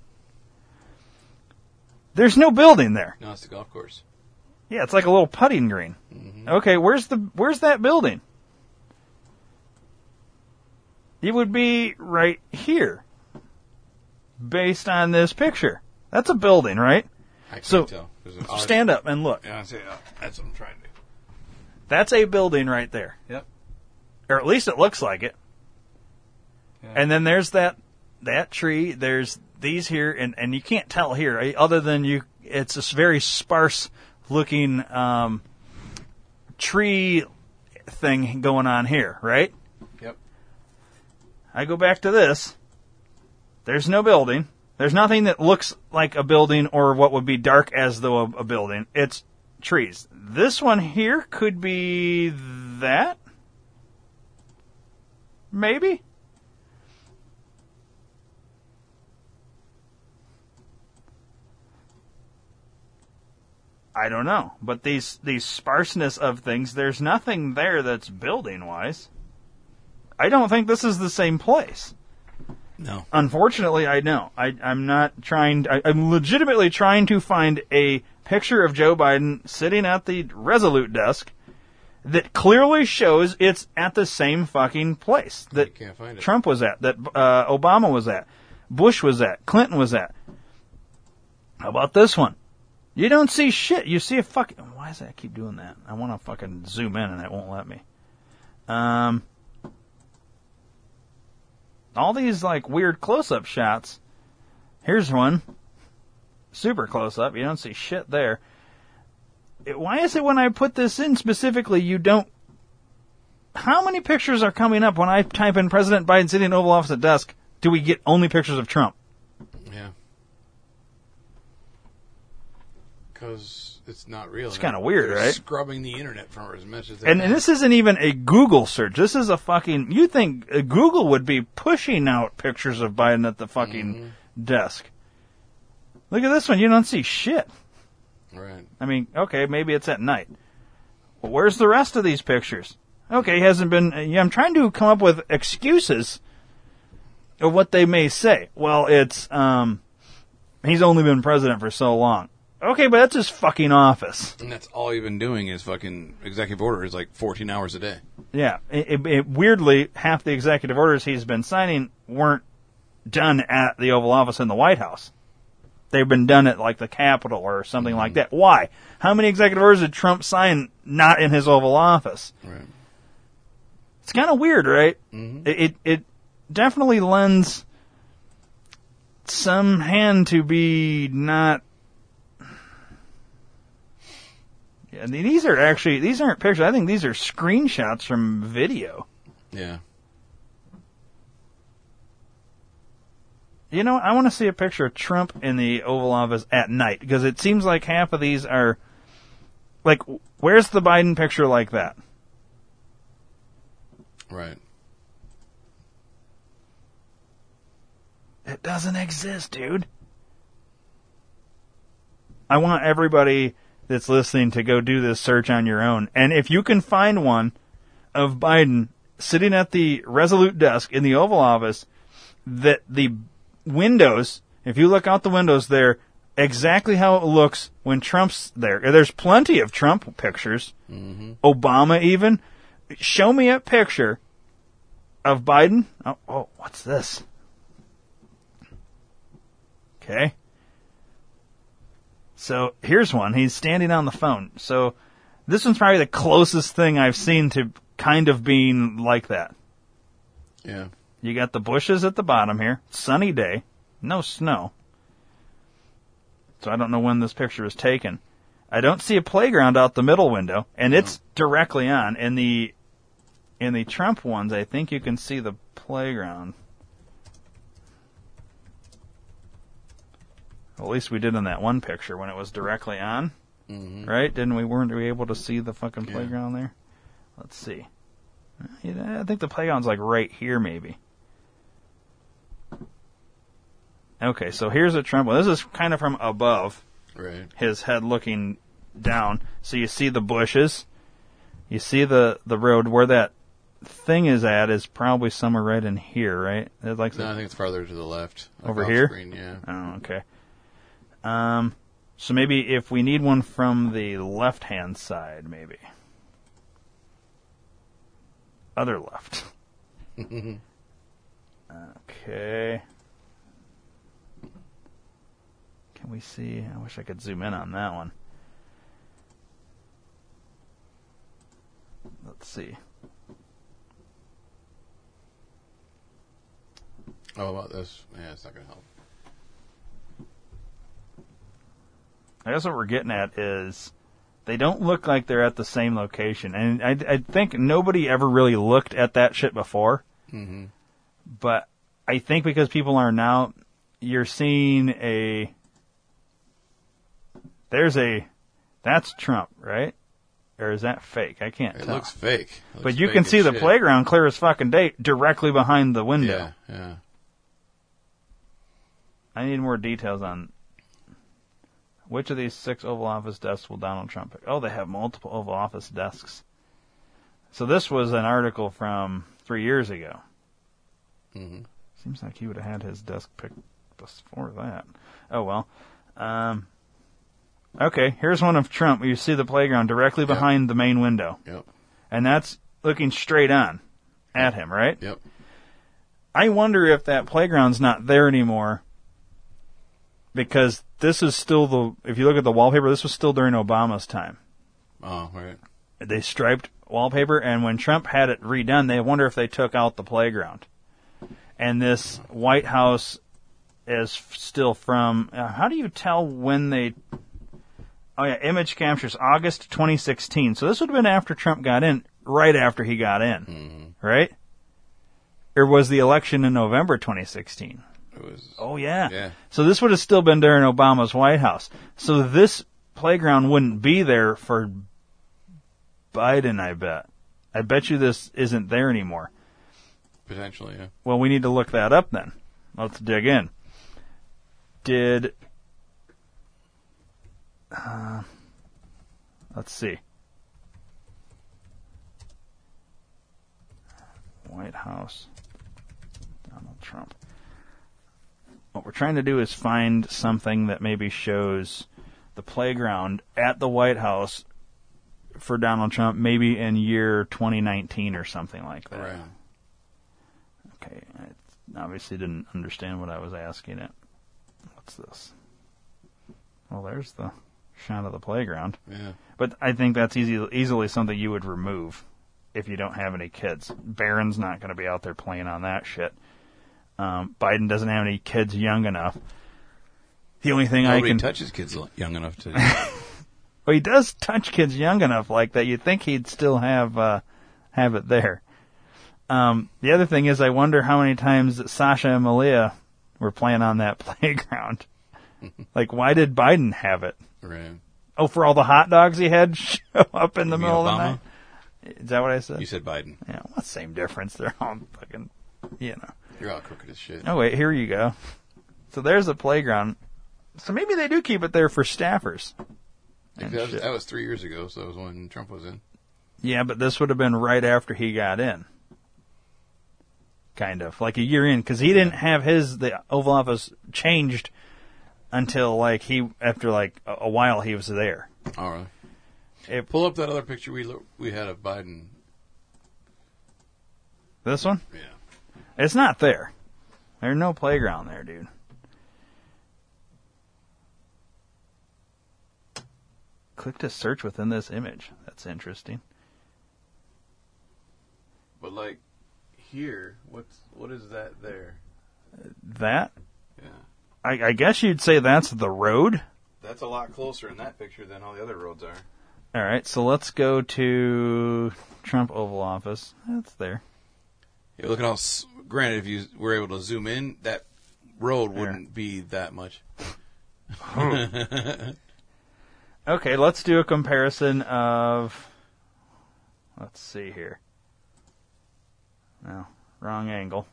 There's no building there. No, it's the golf course. Yeah, it's like a little putting green. Mm-hmm. Okay, where's the where's that building? It would be right here, based on this picture. That's a building, right? I can't so, tell. Stand up and look. Yeah, I see, uh, that's what I'm trying to do. That's a building right there. Yep. Or at least it looks like it. Yeah. And then there's that that tree. There's these here, and, and you can't tell here, right? Other than you. It's this very sparse-looking um, tree thing going on here, right? Yep. I go back to this. There's no building. There's nothing that looks like a building or what would be dark as though a, a building. It's trees. This one here could be that? Maybe? I don't know. But these, these sparseness of things, there's nothing there that's building-wise. I don't think this is the same place. No. Unfortunately, I know. I, I'm not trying... I, I'm legitimately trying to find a picture of Joe Biden sitting at the Resolute desk that clearly shows it's at the same fucking place that Trump was at, that uh, Obama was at, Bush was at, Clinton was at. How about this one? You don't see shit. You see a fucking... Why does that keep doing that? I want to fucking zoom in and it won't let me. Um... All these, like, weird close-up shots. Here's one. Super close-up. You don't see shit there. It, why is it when I put this in specifically, you don't... How many pictures are coming up when I type in President Biden sitting in the Oval Office at desk? Do we get only pictures of Trump? Yeah. Because it's not real. It's kind of weird, right? Scrubbing the internet for as much as they and, and this isn't even a Google search. This is a fucking... You think Google would be pushing out pictures of Biden at the fucking mm-hmm. desk. Look at this one. You don't see shit. Right. I mean, okay, maybe it's at night. Well, where's the rest of these pictures? Okay, hasn't been... Yeah, I'm trying to come up with excuses of what they may say. Well, it's... um, he's only been president for so long. Okay, but that's his fucking office. And that's all you've been doing is fucking executive orders like fourteen hours a day. Yeah. It, it, weirdly, half the executive orders he's been signing weren't done at the Oval Office in the White House. They've been done at, like, the Capitol or something mm-hmm. like that. Why? How many executive orders did Trump sign not in his Oval Office? Right. It's kind of weird, right? Mm-hmm. It, it it definitely lends some hand to be not... Yeah, these are actually, these aren't pictures. I think these are screenshots from video. Yeah. You know, I want to see a picture of Trump in the Oval Office at night, because it seems like half of these are, like, where's the Biden picture like that? Right. It doesn't exist, dude. I want everybody... that's listening to go do this search on your own. And if you can find one of Biden sitting at the Resolute desk in the Oval Office, that the windows, if you look out the windows there, exactly how it looks when Trump's there. There's plenty of Trump pictures, mm-hmm. Obama even. Show me a picture of Biden. Oh, oh, what's this? Okay. So here's one. He's standing on the phone. So this one's probably the closest thing I've seen to kind of being like that. Yeah. You got the bushes at the bottom here. Sunny day. No snow. So I don't know when this picture was taken. I don't see a playground out the middle window, and no. It's directly on. In the in the Trump ones, I think you can see the playground. Well, at least we did in that one picture when it was directly on, mm-hmm. right? Didn't we? Weren't we able to see the fucking yeah. playground there? Let's see. I think the playground's like right here, maybe. Okay, so here's a Trump. This is kind of from above, right? His head looking down. So you see the bushes. You see the, the road where that thing is at is probably somewhere right in here, right? It like no, I think it's farther to the left. Like over here? Screen, yeah. Oh, okay. Um, So maybe if we need one from the left-hand side, maybe. Other left. Okay. Can we see? I wish I could zoom in on that one. Let's see. Oh, about this? Yeah, it's not going to help. I guess what we're getting at is they don't look like they're at the same location. And I, I think nobody ever really looked at that shit before. Mm-hmm. But I think because people are now, you're seeing a, there's a, that's Trump, right? Or is that fake? I can't it tell. It looks fake. It looks but you fake can see the shit. Playground clear as fucking day directly behind the window. Yeah, yeah. I need more details on which of these six Oval Office desks will Donald Trump pick? Oh, they have multiple Oval Office desks. So this was an article from three years ago. Mm-hmm. Seems like he would have had his desk picked before that. Oh, well. Um, okay, here's one of Trump where you see the playground directly behind yep. the main window. Yep. And that's looking straight on at him, right? Yep. I wonder if that playground's not there anymore because this is still the, if you look at the wallpaper, this was still during Obama's time. Oh, right. They striped wallpaper, and when Trump had it redone, they wonder if they took out the playground. And this White House is still from... Uh, how do you tell when they... Oh, yeah, image captures, August twenty sixteen. So this would have been after Trump got in, right after he got in, mm-hmm. right? Or was the election in November twenty sixteen? It was... Oh, yeah. yeah. So this would have still been during Obama's White House. So this playground wouldn't be there for Biden, I bet. I bet you this isn't there anymore. Potentially, yeah. Well, we need to look that up then. Let's dig in. Did... Uh, let's see. White House. Donald Trump. What we're trying to do is find something that maybe shows the playground at the White House for Donald Trump maybe in year twenty nineteen or something like that. Right. Okay, I obviously didn't understand what I was asking it. What's this? Well, there's the shot of the playground. Yeah. But I think that's easy, easily something you would remove if you don't have any kids. Barron's not going to be out there playing on that shit. Um, Biden doesn't have any kids young enough. The only thing Nobody I can... Nobody touches kids young enough to... Well, he does touch kids young enough like that. You'd think he'd still have uh, have it there. Um, the other thing is I wonder how many times that Sasha and Malia were playing on that playground. Like, why did Biden have it? Right. Oh, for all the hot dogs he had show up in you the middle Obama? Of the night? Is that what I said? You said Biden. Yeah, well, same difference. They're all fucking, you know. You're all crooked as shit. Oh, wait, here you go. So there's the playground. So maybe they do keep it there for staffers. That was, that was three years ago, so that was when Trump was in. Yeah, but this would have been right after he got in. Kind of, like a year in, because he yeah. didn't have his, the Oval Office changed until, like, he, after, like, a, a while he was there. All right. It, Pull up that other picture we we had of Biden. This one? Yeah. It's not there. There's no playground there, dude. Click to search within this image. That's interesting. But, like, here, what's what is that there? That? Yeah. I, I guess you'd say that's the road. That's a lot closer in that picture than all the other roads are. All right, so let's go to Trump Oval Office. That's there. Yeah, look at how. Granted, if you were able to zoom in, that road wouldn't there. Be that much. Okay, let's do a comparison of. Let's see here. No, wrong angle.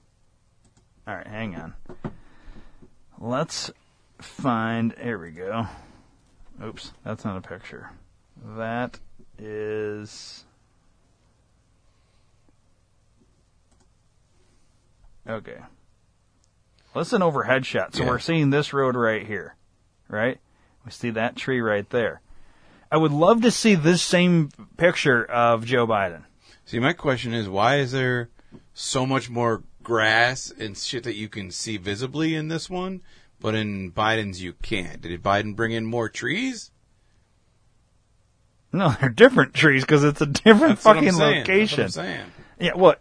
All right, hang on. Let's find... Here we go. Oops, that's not a picture. That is... Okay. Let's an overhead shot. So yeah. We're seeing this road right here, right? We see that tree right there. I would love to see this same picture of Joe Biden. See, my question is, why is there so much more grass and shit that you can see visibly in this one, but in Biden's you can't? Did Biden bring in more trees? No, they're different trees because it's a different That's fucking location. That's what I'm saying. Yeah, well,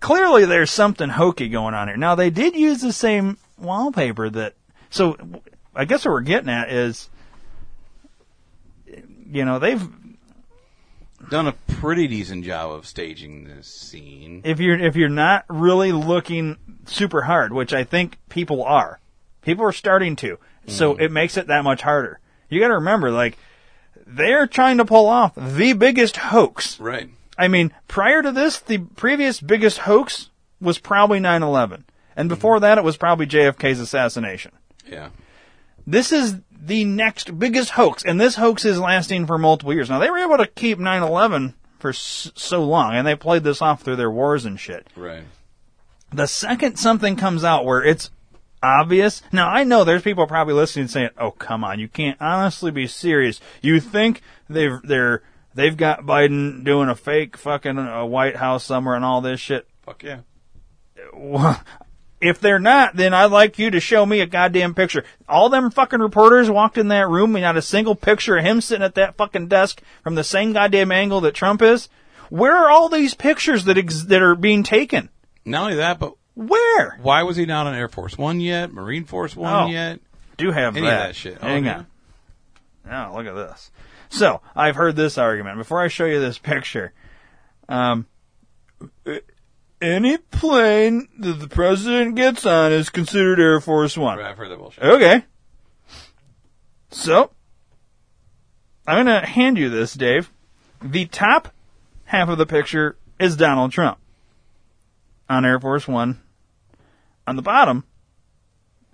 clearly there's something hokey going on here. Now, they did use the same wallpaper that... So, I guess what we're getting at is, you know, they've done a pretty decent job of staging this scene. If you're if you're not really looking super hard, which I think people are. People are starting to. Mm-hmm. So it makes it that much harder. You got to remember, like, they're trying to pull off the biggest hoax. Right. I mean, prior to this, the previous biggest hoax was probably nine eleven. And before mm-hmm. that, it was probably J F K's assassination. Yeah. This is the next biggest hoax, and this hoax is lasting for multiple years. Now, they were able to keep nine eleven for s- so long, and they played this off through their wars and shit. Right. The second something comes out where it's obvious... Now, I know there's people probably listening saying, oh, come on, you can't honestly be serious. You think they've they're they've got Biden doing a fake fucking uh, White House somewhere and all this shit? Fuck yeah. Well... If they're not, then I'd like you to show me a goddamn picture. All them fucking reporters walked in that room and not a single picture of him sitting at that fucking desk from the same goddamn angle that Trump is. Where are all these pictures that ex- that are being taken? Not only that, but... Where? Why was he not on Air Force One yet? Marine Force One oh, yet? Do have Any that. Of that shit. Oh, Hang yeah. on. Now, oh, look at this. So, I've heard this argument. Before I show you this picture, um... It, any plane that the president gets on is considered Air Force One. I've heard that bullshit. Okay. So, I'm going to hand you this, Dave. The top half of the picture is Donald Trump on Air Force One. On the bottom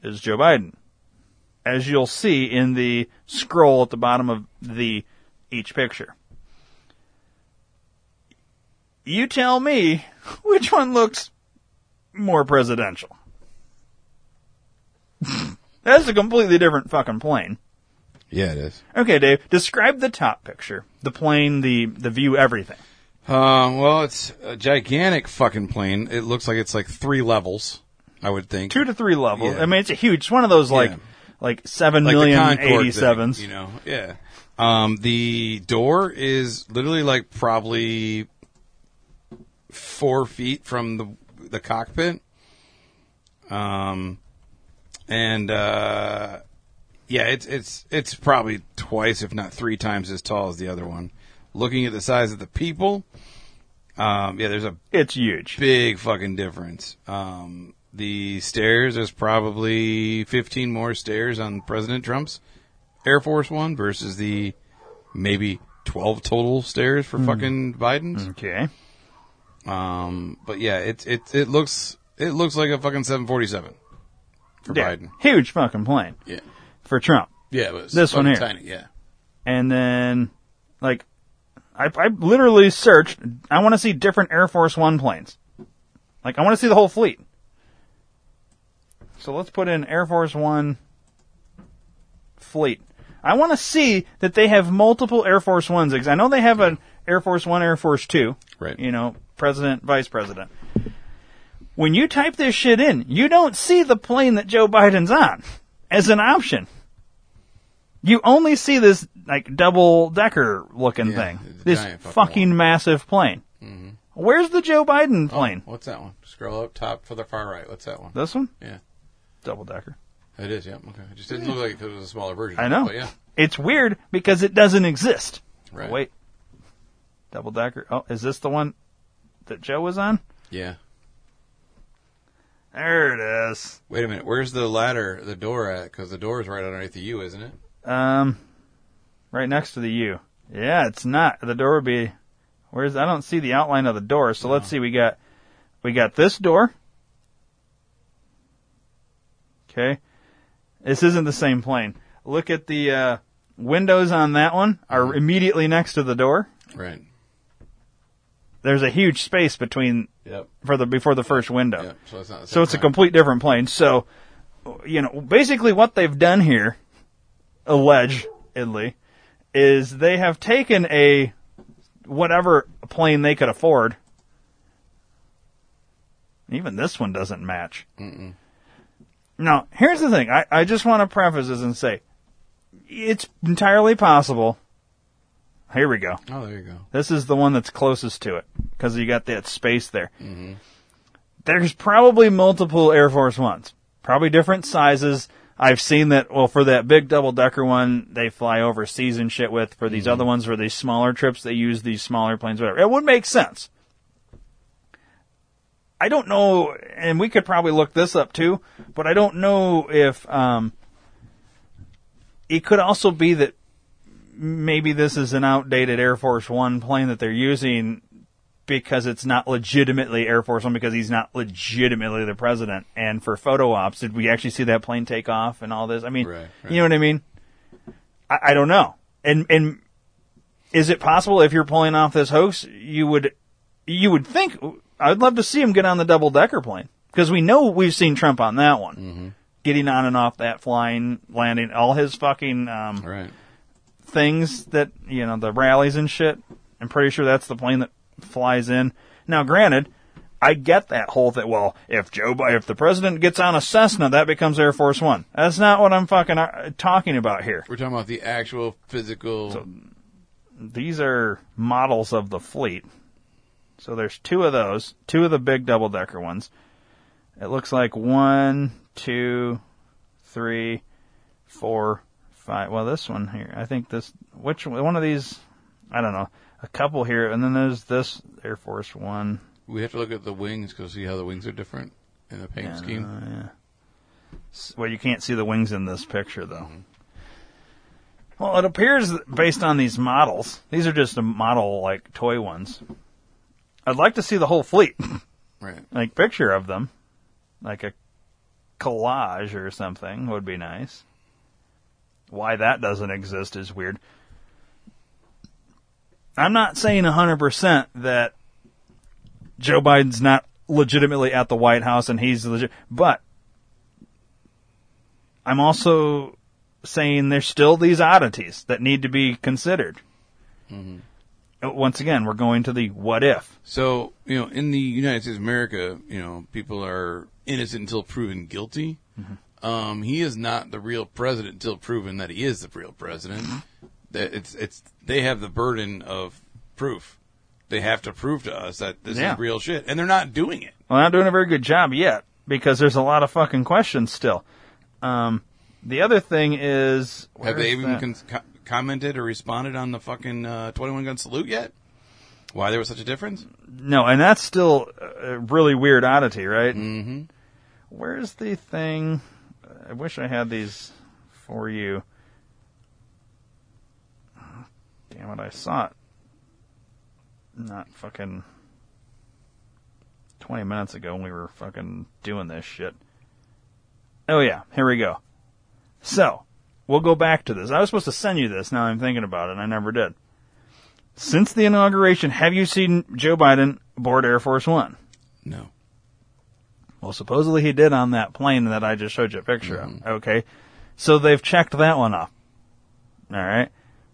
is Joe Biden, as you'll see in the scroll at the bottom of the each picture. You tell me which one looks more presidential. That's a completely different fucking plane. Yeah, it is. Okay, Dave, describe the top picture. The plane, the, the view, everything. Uh, well, it's a gigantic fucking plane. It looks like it's like three levels, I would think. Two to three levels. Yeah. I mean, it's a huge, it's one of those like, yeah. like seven like million eighty-sevens. Thing, you know, yeah. Um, the door is literally like probably... four feet from the the cockpit. Um, and, uh, yeah, it's, it's, it's probably twice, if not three times as tall as the other one. Looking at the size of the people. Um, yeah, there's a, it's huge, big fucking difference. Um, the stairs, there's probably fifteen more stairs on President Trump's Air Force One versus the maybe twelve total stairs for mm. fucking Biden's. Okay. Um, but yeah, it, it, it looks, it looks like a fucking seven forty-seven for yeah, Biden. Huge fucking plane. Yeah. For Trump. Yeah, but it's this one here. Tiny, yeah. And then, like, I, I literally searched, I want to see different Air Force One planes. Like, I want to see the whole fleet. So let's put in Air Force One fleet. I want to see that they have multiple Air Force Ones. I know they have an Air Force One, Air Force Two. Right. You know, president, vice president. When you type this shit in, you don't see the plane that Joe Biden's on as an option. You only see this, like, double-decker looking yeah, thing. This fucking, fucking massive plane. Mm-hmm. Where's the Joe Biden plane? Oh, what's that one? Scroll up top for the far right. What's that one? This one? Yeah. Double-decker. It is, yeah. Okay. It just didn't look like it because it was a smaller version. I know. But yeah. It's weird because it doesn't exist. Right. Oh, wait. Double decker. Oh, is this the one that Joe was on? Yeah. There it is. Wait a minute. Where's the ladder, the door at? Because the door is right underneath the U, isn't it? Um, right next to the U. Yeah, it's not. The door would be. Where's? I don't see the outline of the door. So no. Let's see. We got, we got this door. Okay. This isn't the same plane. Look at the uh, windows on that one are immediately next to the door. Right. There's a huge space between yep. for the before the first window. Yep. So it's, not the same so it's a complete different plane. So, you know, basically what they've done here, allegedly, is they have taken a whatever plane they could afford. Even this one doesn't match. Mm-mm. Now, here's the thing. I, I just want to preface this and say, it's entirely possible. Here we go. Oh, there you go. This is the one that's closest to it, because you got that space there. Mm-hmm. There's probably multiple Air Force Ones, probably different sizes. I've seen that, well, for that big double-decker one, they fly overseas and shit with. For these mm-hmm. other ones, for these smaller trips, they use these smaller planes, whatever. It would make sense. I don't know, and we could probably look this up too, but I don't know if um, it could also be that maybe this is an outdated Air Force One plane that they're using because it's not legitimately Air Force One, because he's not legitimately the president. And for photo ops, did we actually see that plane take off and all this? I mean, right, right. You know what I mean? I, I don't know. And and is it possible if you're pulling off this hoax, you would you would think... I'd love to see him get on the double-decker plane, because we know we've seen Trump on that one. Mm-hmm. Getting on and off that, flying, landing, all his fucking um, right. things that, you know, the rallies and shit. I'm pretty sure that's the plane that flies in. Now, granted, I get that whole thing. Well, if Joe, if the president gets on a Cessna, that becomes Air Force One. That's not what I'm fucking uh, talking about here. We're talking about the actual physical... So, these are models of the fleet. So there's two of those, two of the big double-decker ones. It looks like one, two, three, four, five. Well, this one here, I think this, which one of these, I don't know, a couple here. And then there's this Air Force One. We have to look at the wings, because see how the wings are different in the paint yeah, scheme. Uh, yeah. Well, you can't see the wings in this picture, though. Mm-hmm. Well, it appears, based on these models, these are just a model, like, toy ones. I'd like to see the whole fleet. Right. Like, picture of them. Like a collage or something would be nice. Why that doesn't exist is weird. I'm not saying one hundred percent that Joe Biden's not legitimately at the White House and he's legit, but I'm also saying there's still these oddities that need to be considered. Mm-hmm. Once again, we're going to the what if. So, you know, in the United States of America, you know, people are innocent until proven guilty. Mm-hmm. Um, he is not the real president until proven that he is the real president. That it's it's they have the burden of proof. They have to prove to us that this yeah. is real shit, and they're not doing it. Well, they're not doing a very good job yet, because there's a lot of fucking questions still. Um, the other thing is, have they even cons- commented or responded on the fucking uh, twenty-one gun salute yet? Why there was such a difference? No, and that's still a really weird oddity, right? Mm-hmm. Where's the thing? I wish I had these for you. Damn it, I saw it. Not fucking twenty minutes ago when we were fucking doing this shit. Oh yeah, here we go. So... we'll go back to this. I was supposed to send you this. Now I'm thinking about it, and I never did. Since the inauguration, have you seen Joe Biden aboard Air Force One? No. Well, supposedly he did on that plane that I just showed you a picture mm-hmm. of. Okay. So they've checked that one off. All right.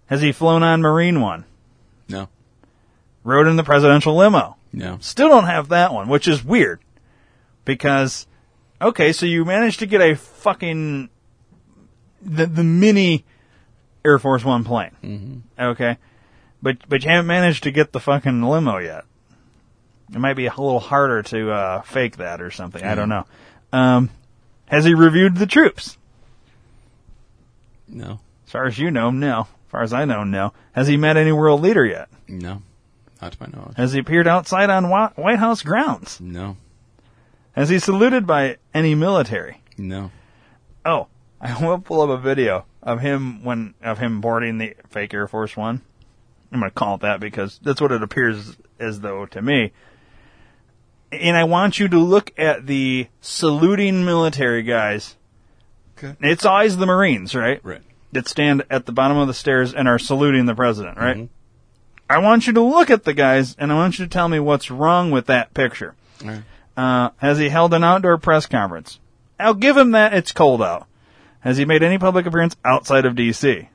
Has he flown on Marine One? No. Rode in the presidential limo? No. Still don't have that one, which is weird. Because, okay, so you managed to get a fucking... The, the mini Air Force One plane. Mm-hmm. Okay. But but you haven't managed to get the fucking limo yet. It might be a little harder to uh, fake that or something. Mm-hmm. I don't know. Um, has he reviewed the troops? No. As far as you know, no. As far as I know, no. Has he met any world leader yet? No. Not to my knowledge. Has he appeared outside on Wa- White House grounds? No. Has he saluted by any military? No. Oh. I will pull up a video of him when of him boarding the fake Air Force One. I'm going to call it that because that's what it appears as though to me. And I want you to look at the saluting military guys. Okay. It's always the Marines, right? Right. That stand at the bottom of the stairs and are saluting the president, right? Mm-hmm. I want you to look at the guys, and I want you to tell me what's wrong with that picture. All right. Uh, has he held an outdoor press conference? I'll give him that. It's cold out. Has he made any public appearance outside of D C?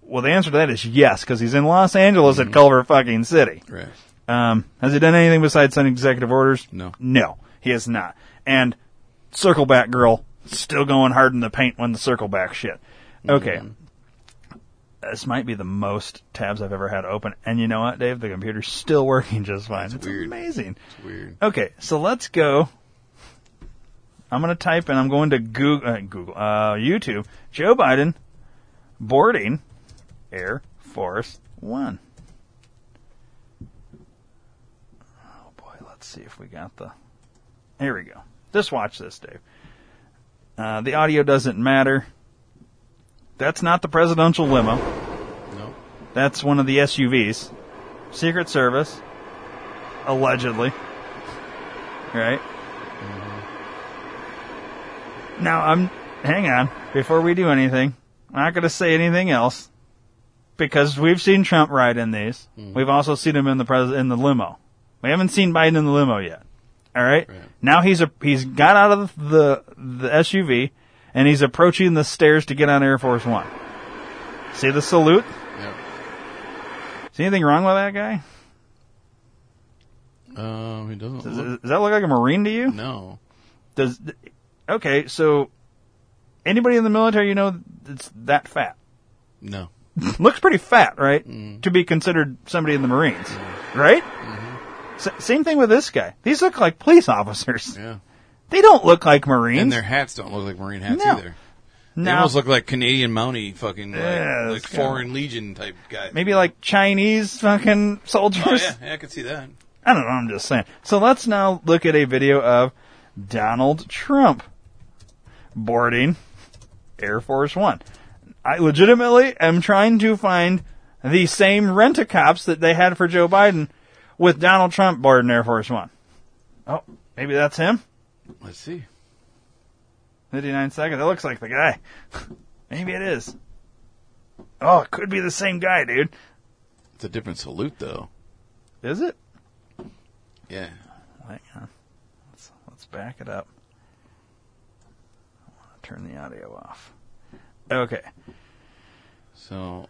Well, the answer to that is yes, because he's in Los Angeles mm-hmm. at Culver fucking City. Right. Um, has he done anything besides sending executive orders? No. No, he has not. And Circle Back Girl, still going hard in the paint when the Circle Back shit. Okay. Mm-hmm. This might be the most tabs I've ever had open. And you know what, Dave? The computer's still working just fine. That's it's weird. Amazing. It's weird. Okay, so let's go. I'm going to type in, I'm going to Google, uh, Google, uh, YouTube, Joe Biden boarding Air Force One. Oh boy, let's see if we got the, here we go. Just watch this, Dave. Uh, the audio doesn't matter. That's not the presidential limo. No. That's one of the S U Vs. Secret Service. Allegedly. Right? Mm-hmm. Now, I'm, hang on, before we do anything, I'm not going to say anything else, because we've seen Trump ride in these. Mm-hmm. We've also seen him in the pres- in the limo. We haven't seen Biden in the limo yet. All right? Right. Now he's a, he's got out of the the S U V, and he's approaching the stairs to get on Air Force One. See the salute? Yep. Is anything wrong with that guy? Um, he doesn't. Does, look... does that look like a Marine to you? No. Does okay? So anybody in the military you know that's that fat? No. Looks pretty fat, right? Mm. To be considered somebody in the Marines, mm. right? Mm-hmm. S- same thing with this guy. These look like police officers. Yeah. They don't look like Marines. And their hats don't look like Marine hats no. either. They no. almost look like Canadian Mountie fucking, like, yeah, like foreign of... legion type guys. Maybe like Chinese fucking soldiers. Oh, yeah. yeah, I could see that. I don't know, I'm just saying. So let's now look at a video of Donald Trump boarding Air Force One. I legitimately am trying to find the same rent-a-cops that they had for Joe Biden with Donald Trump boarding Air Force One. Oh, maybe that's him? Let's see. fifty-nine seconds. That looks like the guy. Maybe it is. Oh, it could be the same guy, dude. It's a different salute, though. Is it? Yeah. Hang on. Let's, let's back it up. I want to turn the audio off. Okay. So,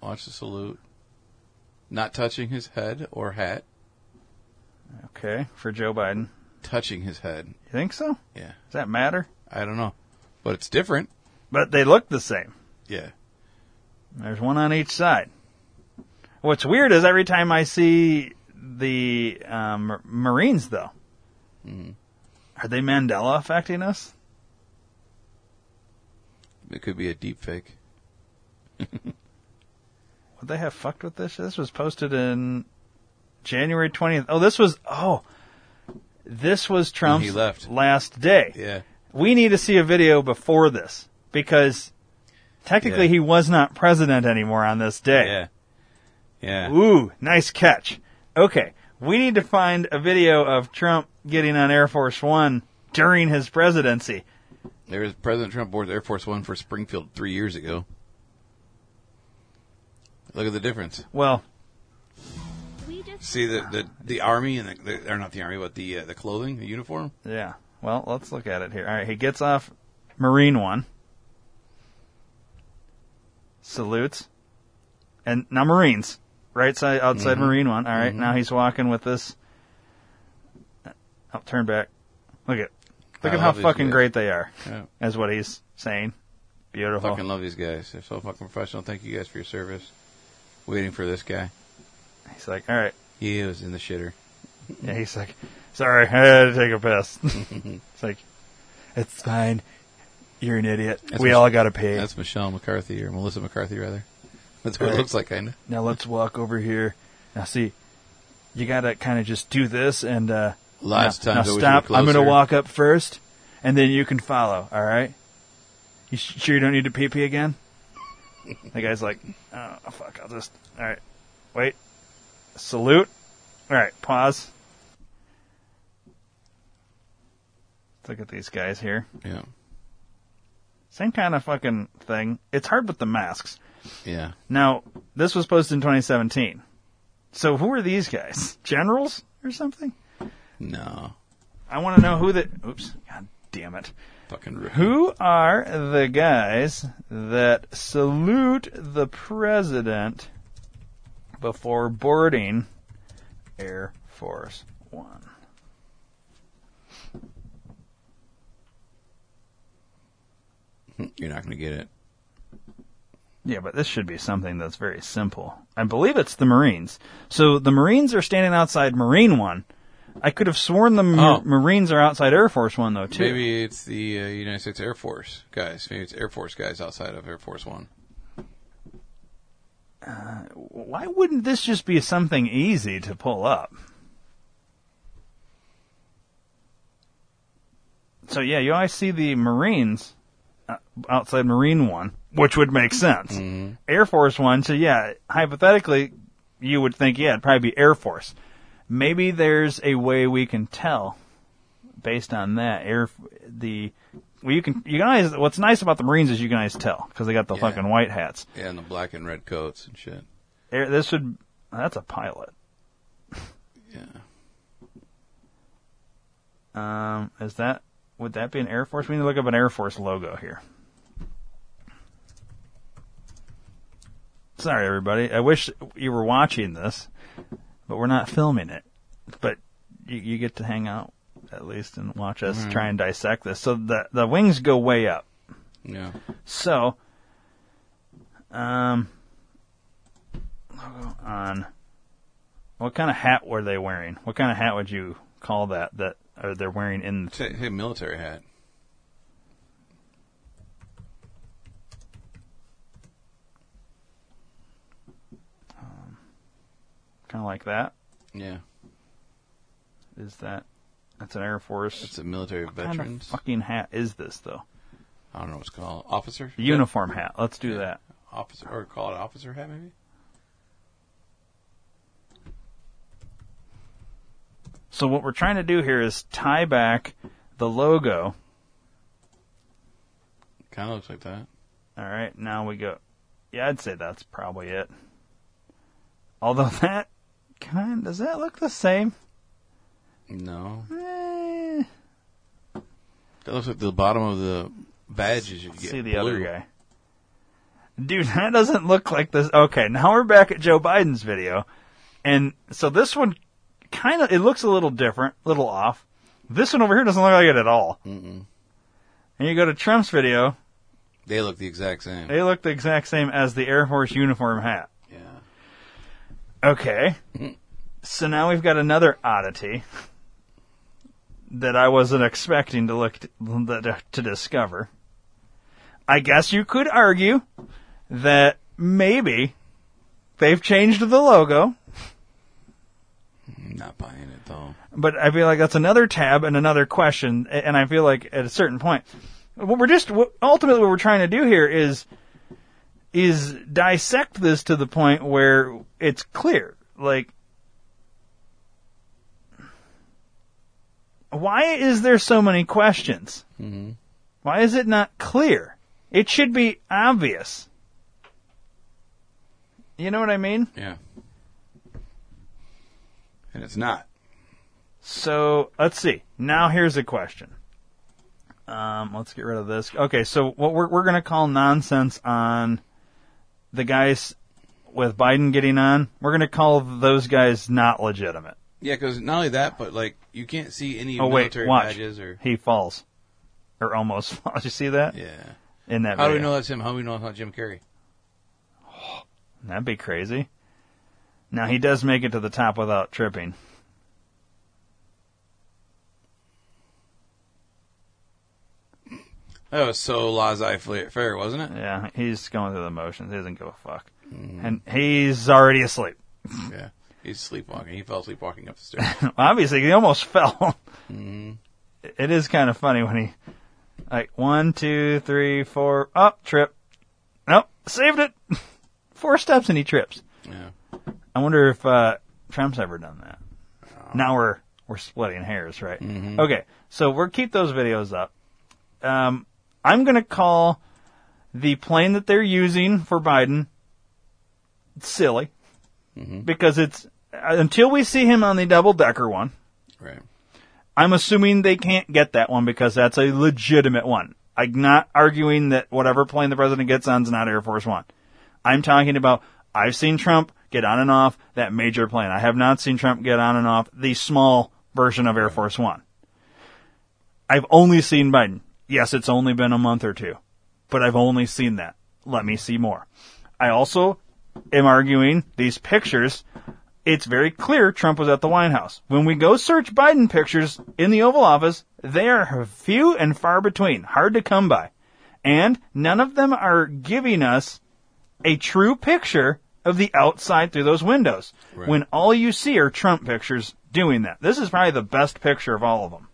watch the salute. Not touching his head or hat. Okay, for Joe Biden. Touching his head. You think so? Yeah. Does that matter? I don't know. But it's different. But they look the same. Yeah. There's one on each side. What's weird is every time I see the um, Marines, though, mm. are they Mandela affecting us? It could be a deep fake. Would they have fucked with this? This was posted in January twentieth. Oh, this was... Oh... This was Trump's last day. Yeah. We need to see a video before this, because technically yeah. he was not president anymore on this day. Yeah. Yeah. Ooh, nice catch. Okay. We need to find a video of Trump getting on Air Force One during his presidency. There was President Trump boarded Air Force One for Springfield three years ago. Look at the difference. Well... See the, the, the army and the, the or not the army, but the uh, the clothing, the uniform. Yeah. Well, let's look at it here. All right, he gets off Marine One, salutes, and now Marines right side outside mm-hmm. Marine One. All right, mm-hmm. now he's walking with this. I'll turn back. Look at look I at how fucking guys. Great they are. Yeah. Is what he's saying. Beautiful. I fucking love these guys. They're so fucking professional. Thank you guys for your service. Waiting for this guy. He's like, all right. He was in the shitter. Yeah, he's like, sorry, I had to take a piss. It's like, it's fine. You're an idiot. That's we Mich- all got to pay. That's Michelle McCarthy, or Melissa McCarthy, rather. That's what right. it looks like, kind of. Now let's walk over here. Now, see, you got to kind of just do this and uh, Lots now, of times now stop. I'm going to walk up first, and then you can follow, all right? You sh- sure you don't need to pee-pee again? The guy's like, oh, fuck, I'll just, all right, wait. Salute. All right, pause. Let's look at these guys here. Yeah. Same kind of fucking thing. It's hard with the masks. Yeah. Now, this was posted in twenty seventeen. So who are these guys? Generals or something? No. I want to know who the... Oops. God damn it. fucking roof. Who are the guys that salute the president before boarding Air Force One? You're not going to get it. Yeah, but this should be something that's very simple. I believe it's the Marines. So the Marines are standing outside Marine One. I could have sworn the Mar- oh. Marines are outside Air Force One, though, too. Maybe it's the uh, United States Air Force guys. Maybe it's Air Force guys outside of Air Force One. Uh, why wouldn't this just be something easy to pull up? So, yeah, you always see the Marines outside Marine One, which would make sense. Mm-hmm. Air Force One, so yeah, hypothetically, you would think, yeah, it'd probably be Air Force. Maybe there's a way we can tell based on that. Air the well, you can you guys. What's nice about the Marines is you guys tell because they got the yeah. fucking white hats. Yeah, and the black and red coats and shit. Air, this would that's a pilot. Yeah. Um, is that? Would that be an Air Force? We need to look up an Air Force logo here. Sorry, everybody. I wish you were watching this, but we're not filming it. But you, you get to hang out, at least, and watch us mm-hmm. try and dissect this. So the, the wings go way up. Yeah. So, um, logo on. What kind of hat were they wearing? What kind of hat would you call that? That. Or they're wearing in... It's a, a military hat. Um, kind of like that? Yeah. Is that... That's an Air Force... It's a military what veterans. What kind of fucking hat is this, though? I don't know what it's called. Officer? Uniform yeah. hat. Let's do yeah. that. Officer, or call it officer hat, maybe? So what we're trying to do here is tie back the logo. Kind of looks like that. All right, now we go. Yeah, I'd say that's probably it. Although that kind does that look the same? No. Eh. That looks like the bottom of the badges. You Let's get see the blue. Other guy. Dude, that doesn't look like this. Okay, now we're back at Joe Biden's video, and so this one. Kind of, it looks a little different, a little off. This one over here doesn't look like it at all. Mm-mm. And you go to Trump's video. They look the exact same. They look the exact same as the Air Force uniform hat. Yeah. Okay. So now we've got another oddity that I wasn't expecting to look to, to discover. I guess you could argue that maybe they've changed the logo. Not buying it, though. But I feel like that's another tab and another question, and I feel like at a certain point, what we're just what, ultimately what we're trying to do here is is dissect this to the point where it's clear. Like, why is there so many questions? Mm-hmm. Why is it not clear? It should be obvious. You know what I mean? Yeah. And it's not. So, let's see. Now here's a question. Um, let's get rid of this. Okay, so what we're we're going to call nonsense on the guys with Biden getting on, we're going to call those guys not legitimate. Yeah, because not only that, but, like, you can't see any oh, military wait, badges. Or... He falls. Or almost falls. You see that? Yeah. In that How video. Do we know that's him? How do we know it's not Jim Carrey? Oh, that'd be crazy. Now, he does make it to the top without tripping. That was so laissez-faire, wasn't it? Yeah, he's going through the motions. He doesn't give a fuck. Mm-hmm. And he's already asleep. Yeah, he's sleepwalking. He fell asleep walking up the stairs. Well, obviously, he almost fell. Mm-hmm. It is kind of funny when he... Like, one, two, three, four... Oh, trip. Nope, saved it. Four steps and he trips. Yeah. I wonder if uh, Trump's ever done that. Oh. Now we're we're splitting hairs, right? Mm-hmm. Okay, so we'll keep those videos up. Um, I'm going to call the plane that they're using for Biden silly mm-hmm. because it's uh, until we see him on the double-decker one, right? I'm assuming they can't get that one because that's a legitimate one. I'm not arguing that whatever plane the president gets on is not Air Force One. I'm talking about I've seen Trump get on and off that major plane. I have not seen Trump get on and off the small version of Air Force One. I've only seen Biden. Yes, it's only been a month or two, but I've only seen that. Let me see more. I also am arguing these pictures. It's very clear Trump was at the White House. When we go search Biden pictures in the Oval Office, they are few and far between, hard to come by. And none of them are giving us a true picture of the outside through those windows. Right. When all you see are Trump pictures doing that. This is probably the best picture of all of them.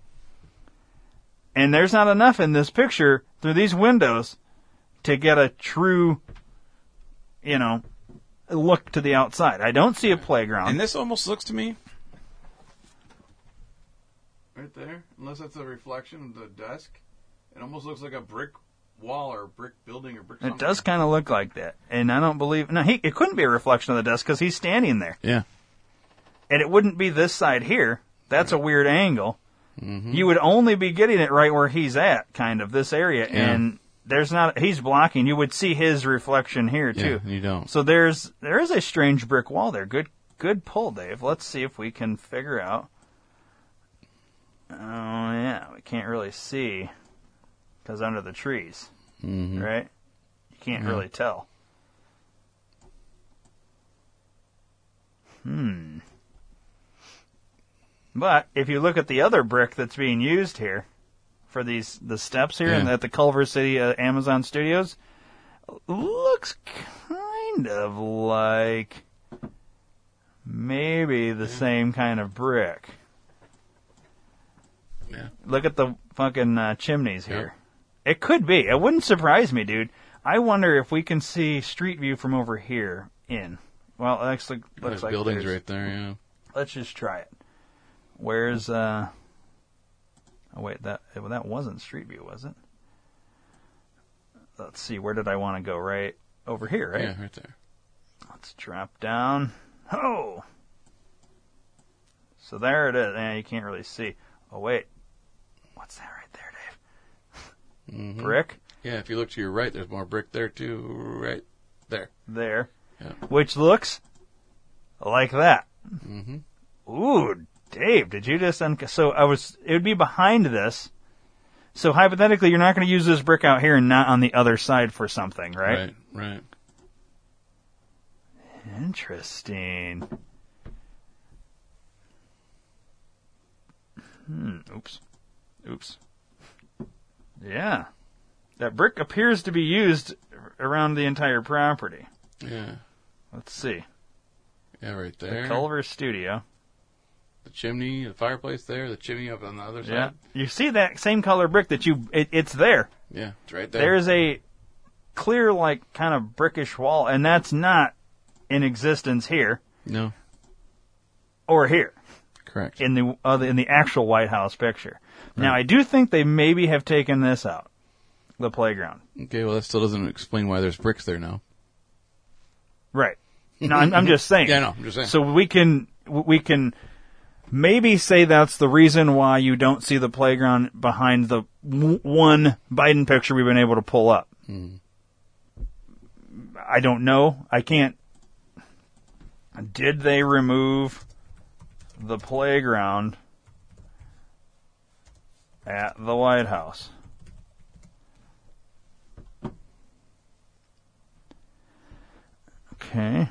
And there's not enough in this picture through these windows to get a true, you know, look to the outside. I don't see a playground. And this almost looks to me right there, unless that's a reflection of the desk. It almost looks like a brick wall or brick building or brick something. It does kind of look like that. And I don't believe... No, he, it couldn't be a reflection of the desk because he's standing there. Yeah. And it wouldn't be this side here. That's a weird angle. Mm-hmm. You would only be getting it right where he's at, kind of, this area. Yeah. And there's not... He's blocking. You would see his reflection here, too. Yeah, you don't. So there's there is a strange brick wall there. Good good pull, Dave. Let's see if we can figure out... Oh, yeah. We can't really see... Because under the trees, mm-hmm. right? You can't yeah. really tell. Hmm. But if you look at the other brick that's being used here for these the steps here yeah. and at the Culver City uh, Amazon Studios, looks kind of like maybe the yeah. same kind of brick. Yeah. Look at the fucking uh, chimneys here. Yeah. It could be. It wouldn't surprise me, dude. I wonder if we can see street view from over here in. Well, it actually looks there's like buildings right there, yeah. Let's just try it. Where's, uh... Oh, wait, that well, that wasn't street view, was it? Let's see, where did I want to go? Right over here, right? Yeah, right there. Let's drop down. Oh! So there it is. Yeah, you can't really see. Oh, wait. What's that right there, Dave? Mm-hmm. Brick? Yeah, if you look to your right, there's more brick there, too. Right there. There. Yeah. Which looks like that. Mm-hmm. Ooh, Dave, did you just... Un- so I was. It would be behind this. So hypothetically, you're not going to use this brick out here and not on the other side for something, right? Right, right. Interesting. Hmm, oops. Oops. Yeah. That brick appears to be used around the entire property. Yeah. Let's see. Yeah, right there. The Culver Studio. The chimney, the fireplace there, the chimney up on the other side. Yeah. You see that same color brick that you... It, it's there. Yeah, it's right there. There's a clear, like, kind of brickish wall, and that's not in existence here. No. Or here. Correct. In the uh, in the actual White House picture. Right. Now, I do think they maybe have taken this out, the playground. Okay, well, that still doesn't explain why there's bricks there now. Right. No, I'm, I'm just saying. Yeah, no, I'm just saying. So we can we can maybe say that's the reason why you don't see the playground behind the one Biden picture we've been able to pull up. Mm. I don't know. I can't. Did they remove the playground at the White House? Okay.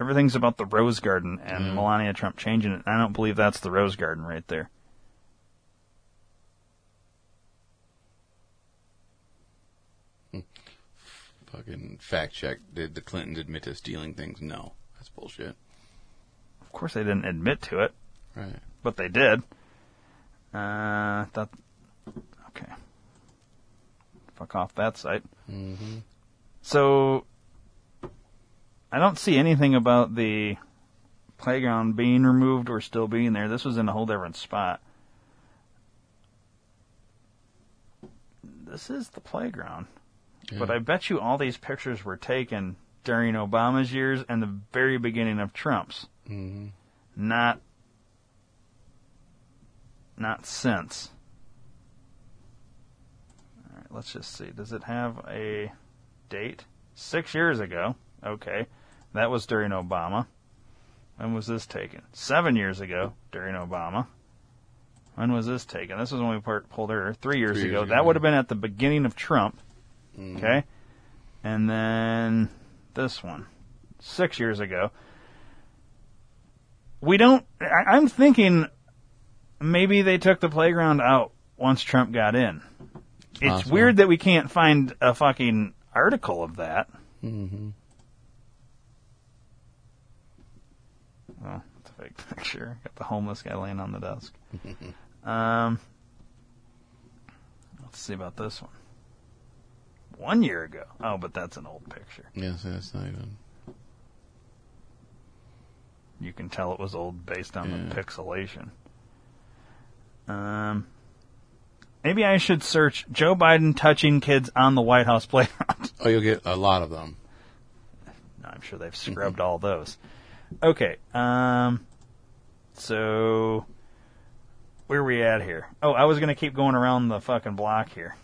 Everything's about the Rose Garden and mm. Melania Trump changing it. I don't believe that's the Rose Garden right there. Fucking fact check. Did the Clintons admit to stealing things? No. That's bullshit. Of course they didn't admit to it. Right. But they did. Uh, that, okay. Fuck off that site. Mm-hmm. So, I don't see anything about the playground being removed or still being there. This was in a whole different spot. This is the playground. Yeah. But I bet you all these pictures were taken during Obama's years and the very beginning of Trump's. Mm-hmm. Not, not since. All right, let's just see. Does it have a date? Six years ago. Okay. That was during Obama. When was this taken? Seven years ago, during Obama. When was this taken? This was when we part, pulled her three years three ago. Years that ago. Would have been at the beginning of Trump. Mm. Okay? And then this one. Six years ago. We don't... I, I'm thinking maybe they took the playground out once Trump got in. It's awesome. Weird that we can't find a fucking article of that. Mm-hmm. Oh, it's a fake picture. Got the homeless guy laying on the desk. um, let's see about this one. One year ago. Oh, but that's an old picture. Yes, that's not even. You can tell it was old based on yeah. the pixelation. Um, maybe I should search Joe Biden touching kids on the White House playground. Oh, you'll get a lot of them. I'm sure they've scrubbed all those. Okay, um, so where are we at here? Oh, I was gonna keep going around the fucking block here.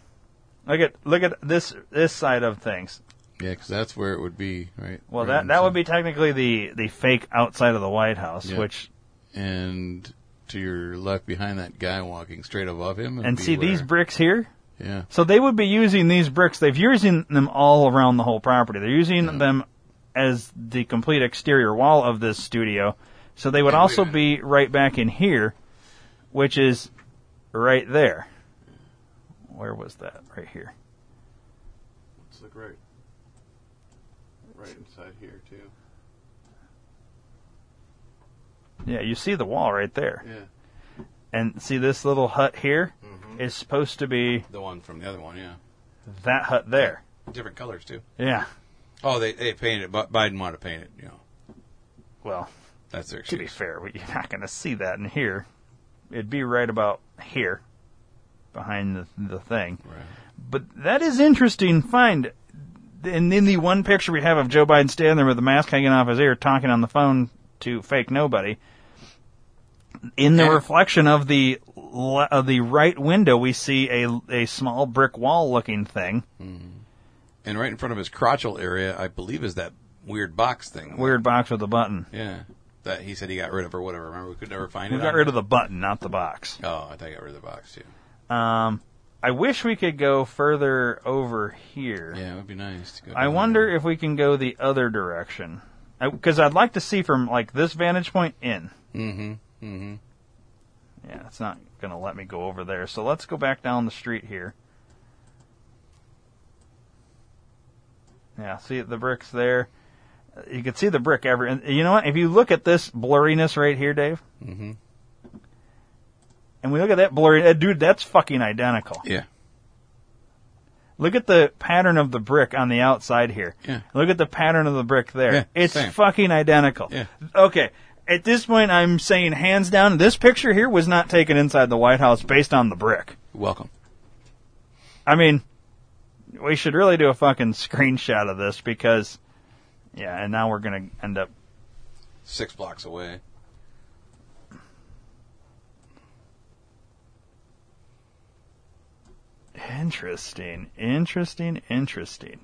Look at look at this this side of things. Yeah, because that's where it would be, right? Well, right that that would be technically the, the fake outside of the White House, yeah. which and to your left behind that guy walking straight above him, and see where... these bricks here. Yeah. So they would be using these bricks. They've using them all around the whole property. They're using yeah. them. As the complete exterior wall of this studio. So they would also be right back in here, which is right there. Where was that? Right here. Let's look right. Right inside here, too. Yeah, you see the wall right there. Yeah. And see this little hut here? Mm-hmm. Is supposed to be... the one from the other one, yeah. That hut there. Different colors, too. Yeah. Oh, they they painted it. Biden wanted to paint it, you know. Well, that's their excuse. To be fair, you're not going to see that in here. It'd be right about here, behind the the thing. Right. But that is interesting find. And in the one picture we have of Joe Biden standing there with the mask hanging off his ear, talking on the phone to fake nobody. In the and reflection of the of the right window, we see a a small brick wall looking thing. Mm-hmm. And right in front of his crotchal area, I believe, is that weird box thing. Weird box with a button. Yeah. That he said he got rid of or whatever. Remember, we could never find we it. We got rid of the button, not the box. Oh, I thought I got rid of the box, too. Um, I wish we could go further over here. Yeah, it would be nice. To go I wonder there. If we can go the other direction. Because I'd like to see from, like, this vantage point in. Mm-hmm. Mm-hmm. Yeah, it's not going to let me go over there. So let's go back down the street here. Yeah, see the bricks there. You can see the brick every... And you know what? If you look at this blurriness right here, Dave, mm-hmm. and we look at that blurry... Dude, that's fucking identical. Yeah. Look at the pattern of the brick on the outside here. Yeah. Look at the pattern of the brick there. Yeah, it's same. Fucking identical. Yeah. Okay, at this point, I'm saying hands down, this picture here was not taken inside the White House based on the brick. Welcome. I mean... We should really do a fucking screenshot of this because, yeah, and now we're going to end up... Six blocks away. Interesting, interesting, interesting.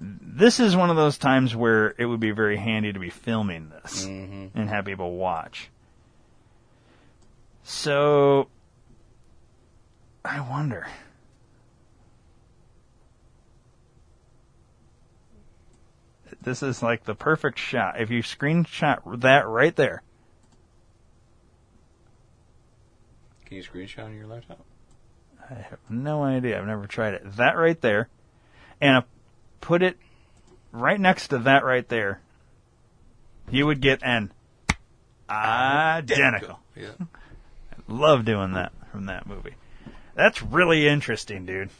This is one of those times where it would be very handy to be filming this mm-hmm. and have people watch. So, I wonder... This is like the perfect shot. If you screenshot that right there. Can you screenshot on your laptop? I have no idea. I've never tried it. That right there. And I put it right next to that right there. You would get an identical. identical. Yeah. I love doing that from that movie. That's really interesting, dude.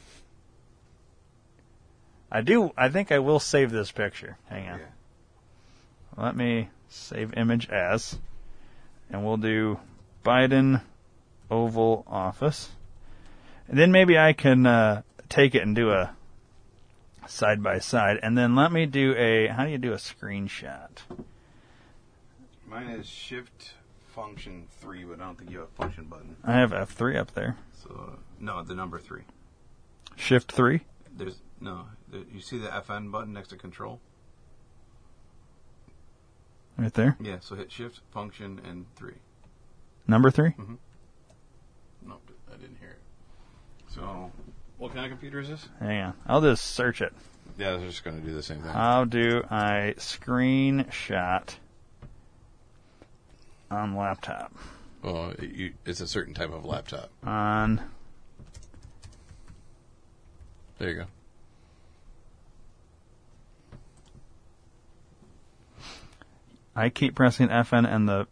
I do. I think I will save this picture. Hang on. Yeah. Let me save image as, and we'll do Biden Oval Office, and then maybe I can uh, take it and do a side by side. And then let me do a, how do you do a screenshot? Mine is shift function three, but I don't think you have a function button. I have F three up there. So, no, the number three. Shift three? There's, no, there, you see the F N button next to control? Right there? Yeah, so hit shift, function, and three. Number three? Mm-hmm. Nope, I didn't hear it. So, what kind of computer is this? Hang on. I'll just search it. Yeah, I was just going to do the same thing. How do I screenshot on laptop? Well, it, you, it's a certain type of laptop. On. There you go. I keep pressing F N and the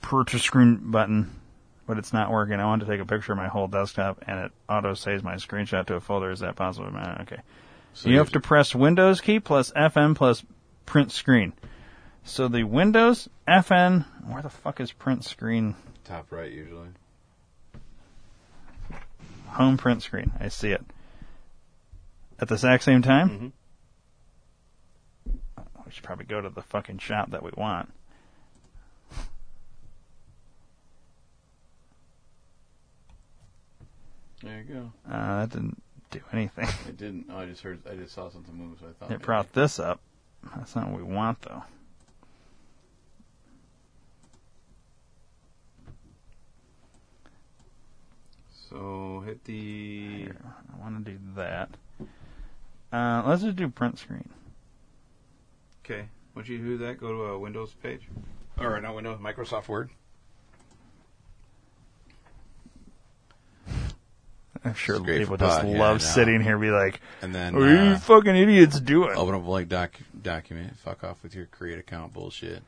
purchase screen button, but it's not working. I want to take a picture of my whole desktop, and it auto-saves my screenshot to a folder. Is that possible? Okay. So you have to press Windows key plus F N plus print screen. So the Windows, F N, where the fuck is print screen? Top right, usually. Home print screen. I see it. At the exact same time? Mm-hmm. We should probably go to the fucking shop that we want. There you go. Uh, that didn't do anything. It didn't. Oh, I just heard. I just saw something move, so I thought it brought this up. That's not what we want, though. So hit the. Here, I want to do that. Uh, let's just do print screen. Okay, once you do that, go to a Windows page. Or, no, Windows, Microsoft Word. I'm sure people just pod, love yeah, sitting here and be like, and then, what are uh, you fucking idiots doing? Open up a blank doc- document, fuck off with your create account bullshit.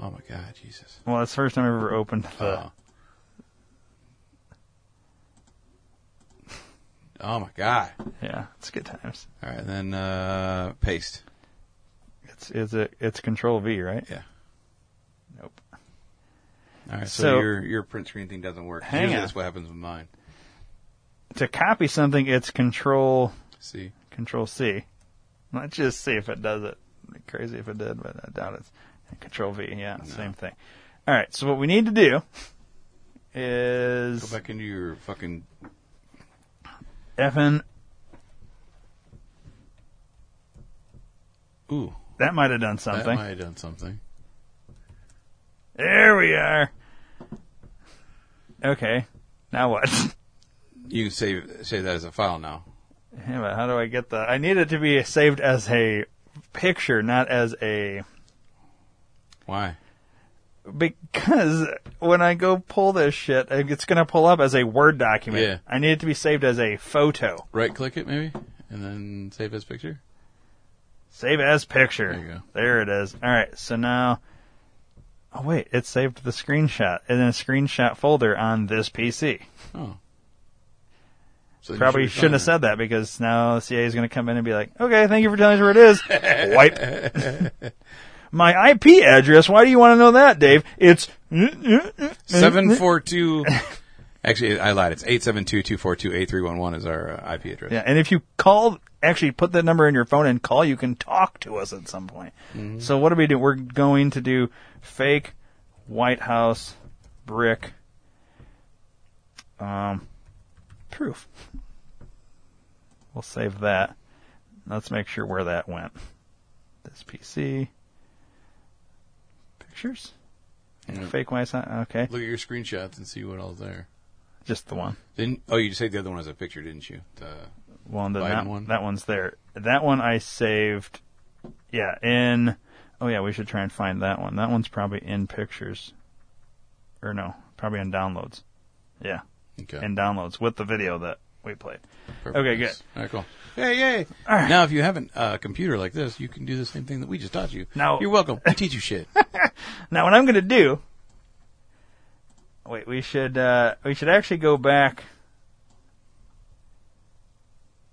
Oh my god, Jesus. Well, that's the first time I've ever opened the... Oh, oh my god. Yeah, it's good times. All right, then uh, paste. It's is it it's Control V, right? Yeah. Nope. All right. So, so your your print screen thing doesn't work. Hang Usually on. That's what happens with mine. To copy something, it's Control C. Control C. Let's just see if it does it. It'd be crazy if it did, but I doubt it's Control V. Yeah, no. Same thing. All right. So what we need to do is go back into your fucking F N. Ooh. That might have done something. That might have done something. There we are. Okay. Now what? You can save save that as a file now. Yeah, but how do I get the... I need it to be saved as a picture, not as a... Why? Because when I go pull this shit, it's going to pull up as a Word document. Yeah. I need it to be saved as a photo. Right-click it, maybe, and then save as picture? Save as picture. There you go. There it is. All right, so now... Oh, wait, it saved the screenshot in a screenshot folder on this P C. Oh. So probably should've shouldn't have said that, because now the C A is going to come in and be like, okay, thank you for telling us where it is. Wipe. My I P address, why do you want to know that, Dave? It's... seven four two... Actually, I lied. It's eight seven two, two four two, eight three one one is our uh, I P address. Yeah, and if you call... Actually, put that number in your phone and call. You can talk to us at some point. Mm-hmm. So what do we do? We're going to do fake White House brick um, proof. We'll save that. Let's make sure where that went. This P C. Pictures? Mm-hmm. Fake White House. Okay. Look at your screenshots and see what all's there. Just the one. Didn't, oh, you saved the other one as a picture, didn't you? The... Well, the, that, one. that one's there. That one I saved, yeah, in, oh yeah, we should try and find that one. That one's probably in pictures, or no, probably in downloads. Yeah, okay. In downloads with the video that we played. Perfect. Okay, good. All right, cool. Hey, yay. All right. Now, if you haven't a uh, computer like this, you can do the same thing that we just taught you. Now, you're welcome. We teach you shit. Now, what I'm going to do, wait, we should, uh, we should actually go back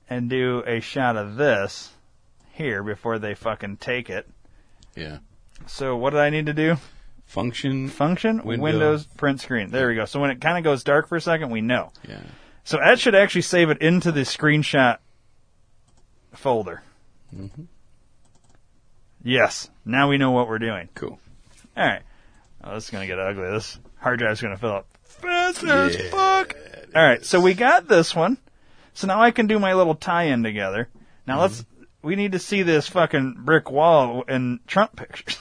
and do a shot of this here before they fucking take it. Yeah. So what did I need to do? Function. Function, window. Windows, print screen. There we go. So when it kind of goes dark for a second, we know. Yeah. So that should actually save it into the screenshot folder. Mm-hmm. Yes. Now we know what we're doing. Cool. All right. Oh, this is going to get ugly. This hard drive's going to fill up fast yeah, as fuck. All right. Is. So we got this one. So now I can do my little tie-in together. Now mm-hmm. let's... We need to see this fucking brick wall in Trump pictures.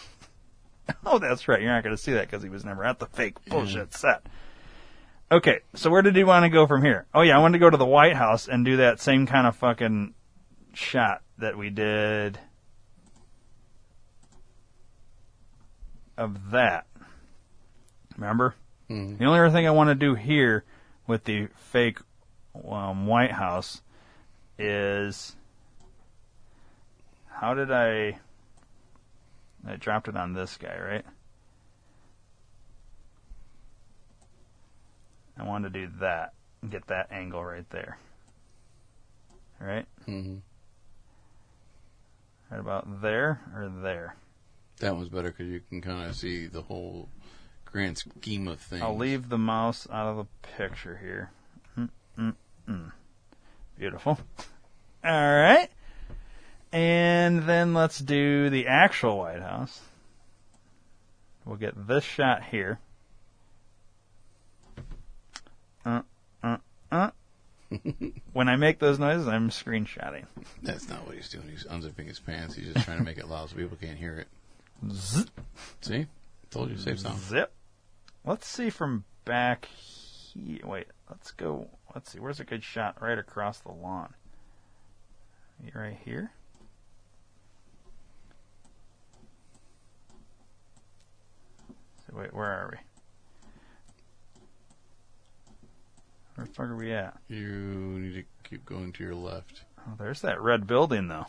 Oh, that's right. You're not going to see that because he was never at the fake bullshit yeah. set. Okay, so where did he want to go from here? Oh, yeah, I wanted to go to the White House and do that same kind of fucking shot that we did of that. Remember? Mm-hmm. The only other thing I want to do here with the fake um, White House is... How did I... I dropped it on this guy, right? I wanted to do that and get that angle right there. Right? Mm-hmm. Right about there or there? That one's better because you can kind of see the whole grand scheme of things. I'll leave the mouse out of the picture here. Mm-mm-mm. Beautiful. All right. And then let's do the actual White House. We'll get this shot here. Uh, uh, uh. When I make those noises, I'm screenshotting. That's not what he's doing. He's unzipping his pants. He's just trying to make it loud so people can't hear it. Zip. See? Told you to save sound. Zip. Let's see from back here. Wait, let's go. Let's see. Where's a good shot? Right across the lawn. Right here. Wait, where are we? Where the fuck are we at? You need to keep going to your left. Oh, there's that red building, though.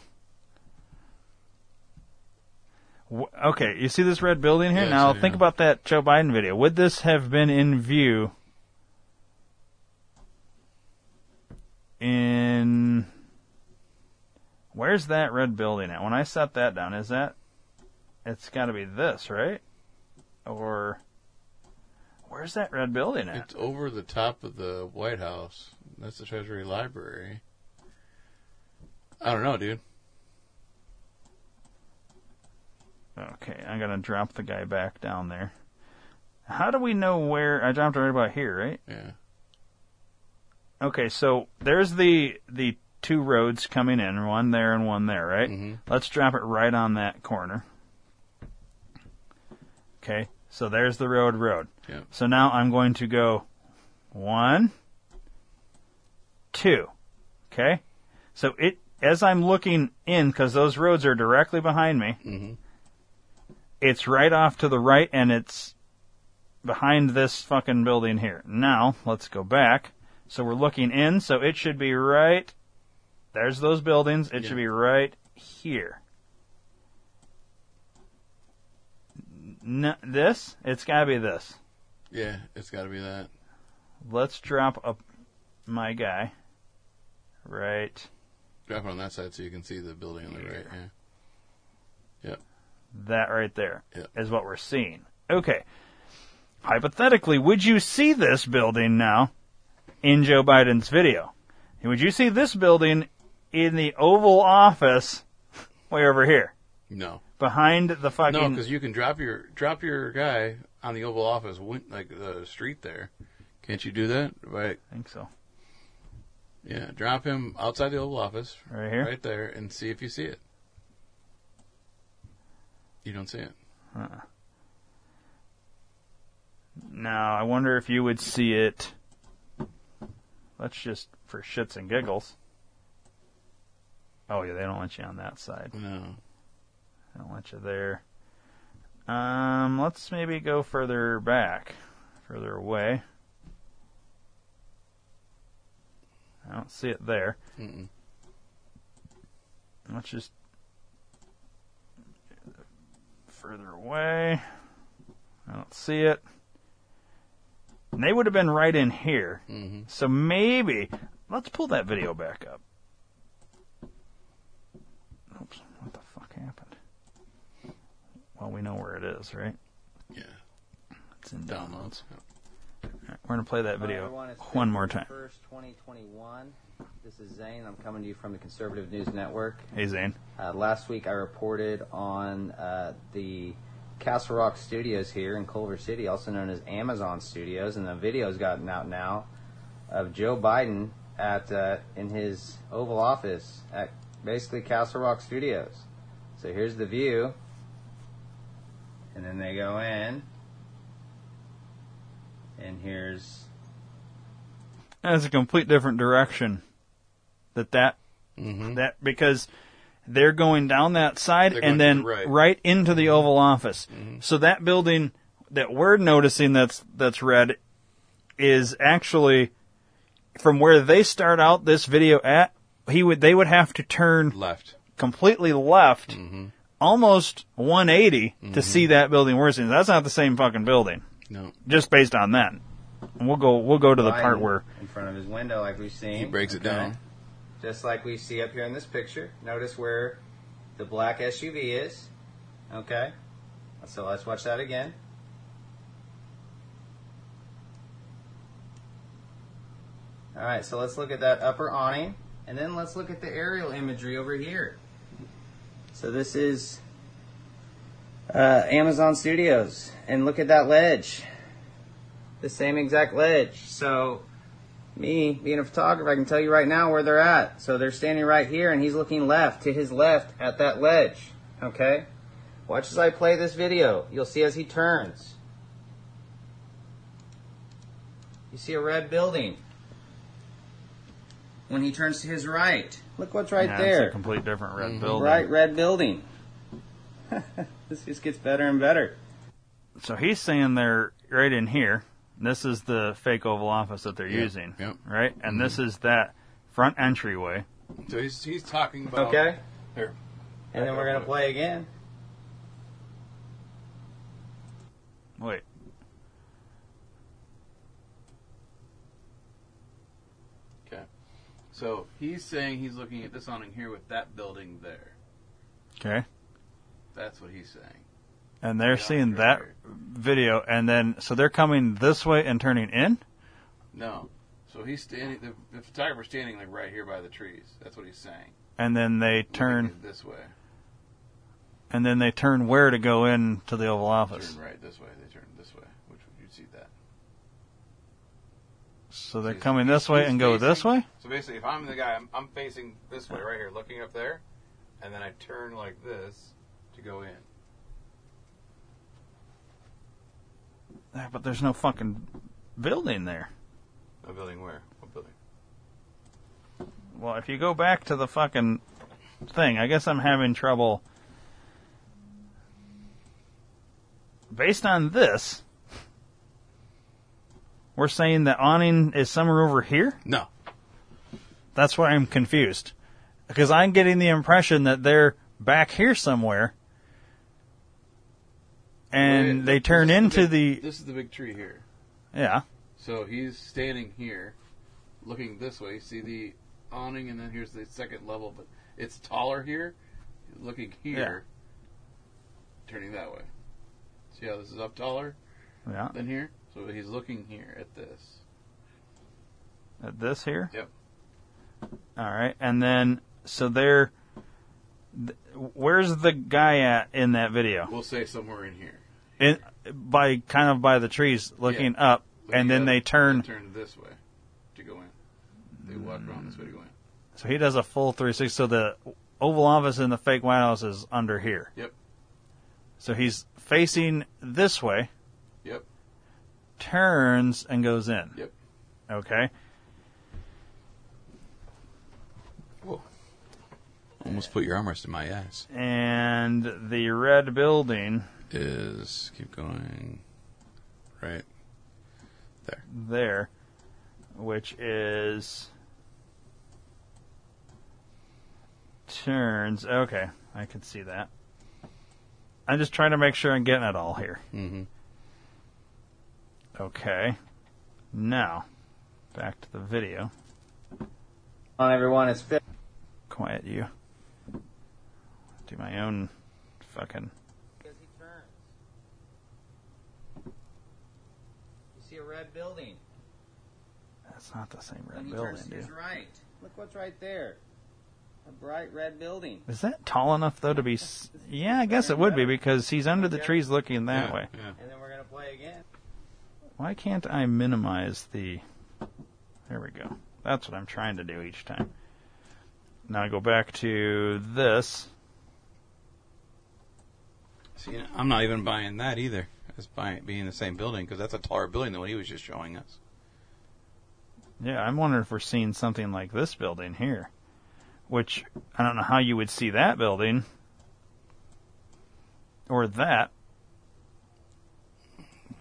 Wh- okay, you see this red building here? Yeah, now, so, yeah. think about that Joe Biden video. Would this have been in view in... Where's that red building at? When I set that down, is that... It's got to be this, right? Or where's that red building at? It's over the top of the White House. That's the Treasury Library. I don't know, dude. Okay, I'm going to drop the guy back down there. How do we know where... I dropped it right about here, right? Yeah. Okay, so there's the the two roads coming in, one there and one there, right? Mm-hmm. Let's drop it right on that corner. Okay. So there's the road road. Yeah. So now I'm going to go one, two, okay? So it as I'm looking in, because those roads are directly behind me, mm-hmm. it's right off to the right, and it's behind this fucking building here. Now, let's go back. So we're looking in, so it should be right, there's those buildings, it yeah. should be right here. No, this? It's got to be this. Yeah, it's got to be that. Let's drop up my guy. Right. Drop it on that side so you can see the building on the right. Yeah. Yep. That right there yep. is what we're seeing. Okay. Hypothetically, would you see this building now in Joe Biden's video? And would you see this building in the Oval Office way over here? No. Behind the fucking... No, because you can drop your drop your guy on the Oval Office, like the street there. Can't you do that? Right. I think so. Yeah, drop him outside the Oval Office. Right here? Right there, and see if you see it. You don't see it. Uh-uh. Now, I wonder if you would see it... Let's just, for shits and giggles. Oh, yeah, they don't want you on that side. No. I don't want you there. Um, let's maybe go further back, further away. I don't see it there. Mm-mm. Let's just further away. I don't see it. And they would have been right in here. Mm-hmm. So maybe let's pull that video back up. Oops, what the fuck happened? Well, we know where it is, right? Yeah. It's in downloads. downloads. All right, we're going to play that video one more time. First, twenty twenty-one This is Zane. I'm coming to you from the Conservative News Network. Hey, Zane. Uh, last week I reported on uh, the Castle Rock Studios here in Culver City, also known as Amazon Studios, and the video's gotten out now of Joe Biden at uh, in his Oval Office at basically Castle Rock Studios. So here's the view, and then they go in, and here's... That's a complete different direction. That that mm-hmm. that because they're going down that side they're and then right. right into the mm-hmm. Oval Office. Mm-hmm. So that building that we're noticing that's that's red is actually from where they start out this video at. He would they would have to turn left, completely left, mm-hmm. almost one eighty mm-hmm. to see that building we're seeing. That's not the same fucking building. No, just based on that, and we'll go we'll go to the Biden, part where in front of his window, like we've seen, he breaks it okay. down. Just like we see up here in this picture. Notice where the black S U V is. Okay. So let's watch that again. All right, so let's look at that upper awning. And then let's look at the aerial imagery over here. So this is uh, Amazon Studios. And look at that ledge. The same exact ledge. So... me, being a photographer, I can tell you right now where they're at. So they're standing right here, and he's looking left, to his left, at that ledge. Okay? Watch as I play this video. You'll see as he turns. You see a red building. When he turns to his right, look what's right yeah, there. It's a complete different red mm-hmm. building. Right, red building. This just gets better and better. So he's saying they're right in here. This is the fake Oval Office that they're yep, using, yep. right? And mm-hmm. this is that front entryway. So he's he's talking about... Okay. Here. And I then we're going to play again. Wait. Okay. So he's saying he's looking at this awning here with that building there. Okay. That's what he's saying. And they're yeah, seeing that here. video, and then, so they're coming this way and turning in? No. So he's standing, the, the photographer's standing like right here by the trees. That's what he's saying. And then they turn... this way. And then they turn where to go in to the Oval Office? They turn right this way. They turn this way, which you'd see that. So they're so coming this way and facing, go this way? So basically, if I'm the guy, I'm, I'm facing this way right here, looking up there, and then I turn like this to go in. But there's no fucking building there. No building where? What building? Well, if you go back to the fucking thing, I guess I'm having trouble. Based on this, we're saying the awning is somewhere over here? No. That's why I'm confused. Because I'm getting the impression that they're back here somewhere. And right. they turn this into the, big, the... This is the big tree here. Yeah. So he's standing here, looking this way. See the awning, and then here's the second level, but it's taller here. Looking here, yeah. turning that way. See how this is up taller yeah. than here? So he's looking here at this. At this here? Yep. All right, and then, so they're... Where's the guy at in that video? We'll say somewhere in here. In, by kind of by the trees, looking yeah. up, looking and then up, they turn. They turn this way to go in. They walk around this way to go in. So he does a full three sixty. So the Oval Office and the fake White House is under here. Yep. So he's facing this way. Yep. Turns and goes in. Yep. Okay. Whoa. Almost put your armrest in my ass. And the red building is, keep going, right there. There, which is, turns, okay, I can see that. I'm just trying to make sure I'm getting it all here. Mm-hmm. Okay, now, back to the video. On everyone, it's fit. Quiet you. Do my own fucking... Because he turns. You see a red building. That's not the same red building, dude. He turns to his right. Look what's right there. A bright red building. Is that tall enough, though, to be... S- yeah, I guess it would be, because he's under the trees looking that yeah, way. Yeah. And then we're going to play again. Why can't I minimize the... There we go. That's what I'm trying to do each time. Now I go back to this. See, I'm not even buying that either, as by being the same building, because that's a taller building than what he was just showing us. Yeah, I'm wondering if we're seeing something like this building here. Which, I don't know how you would see that building. Or that.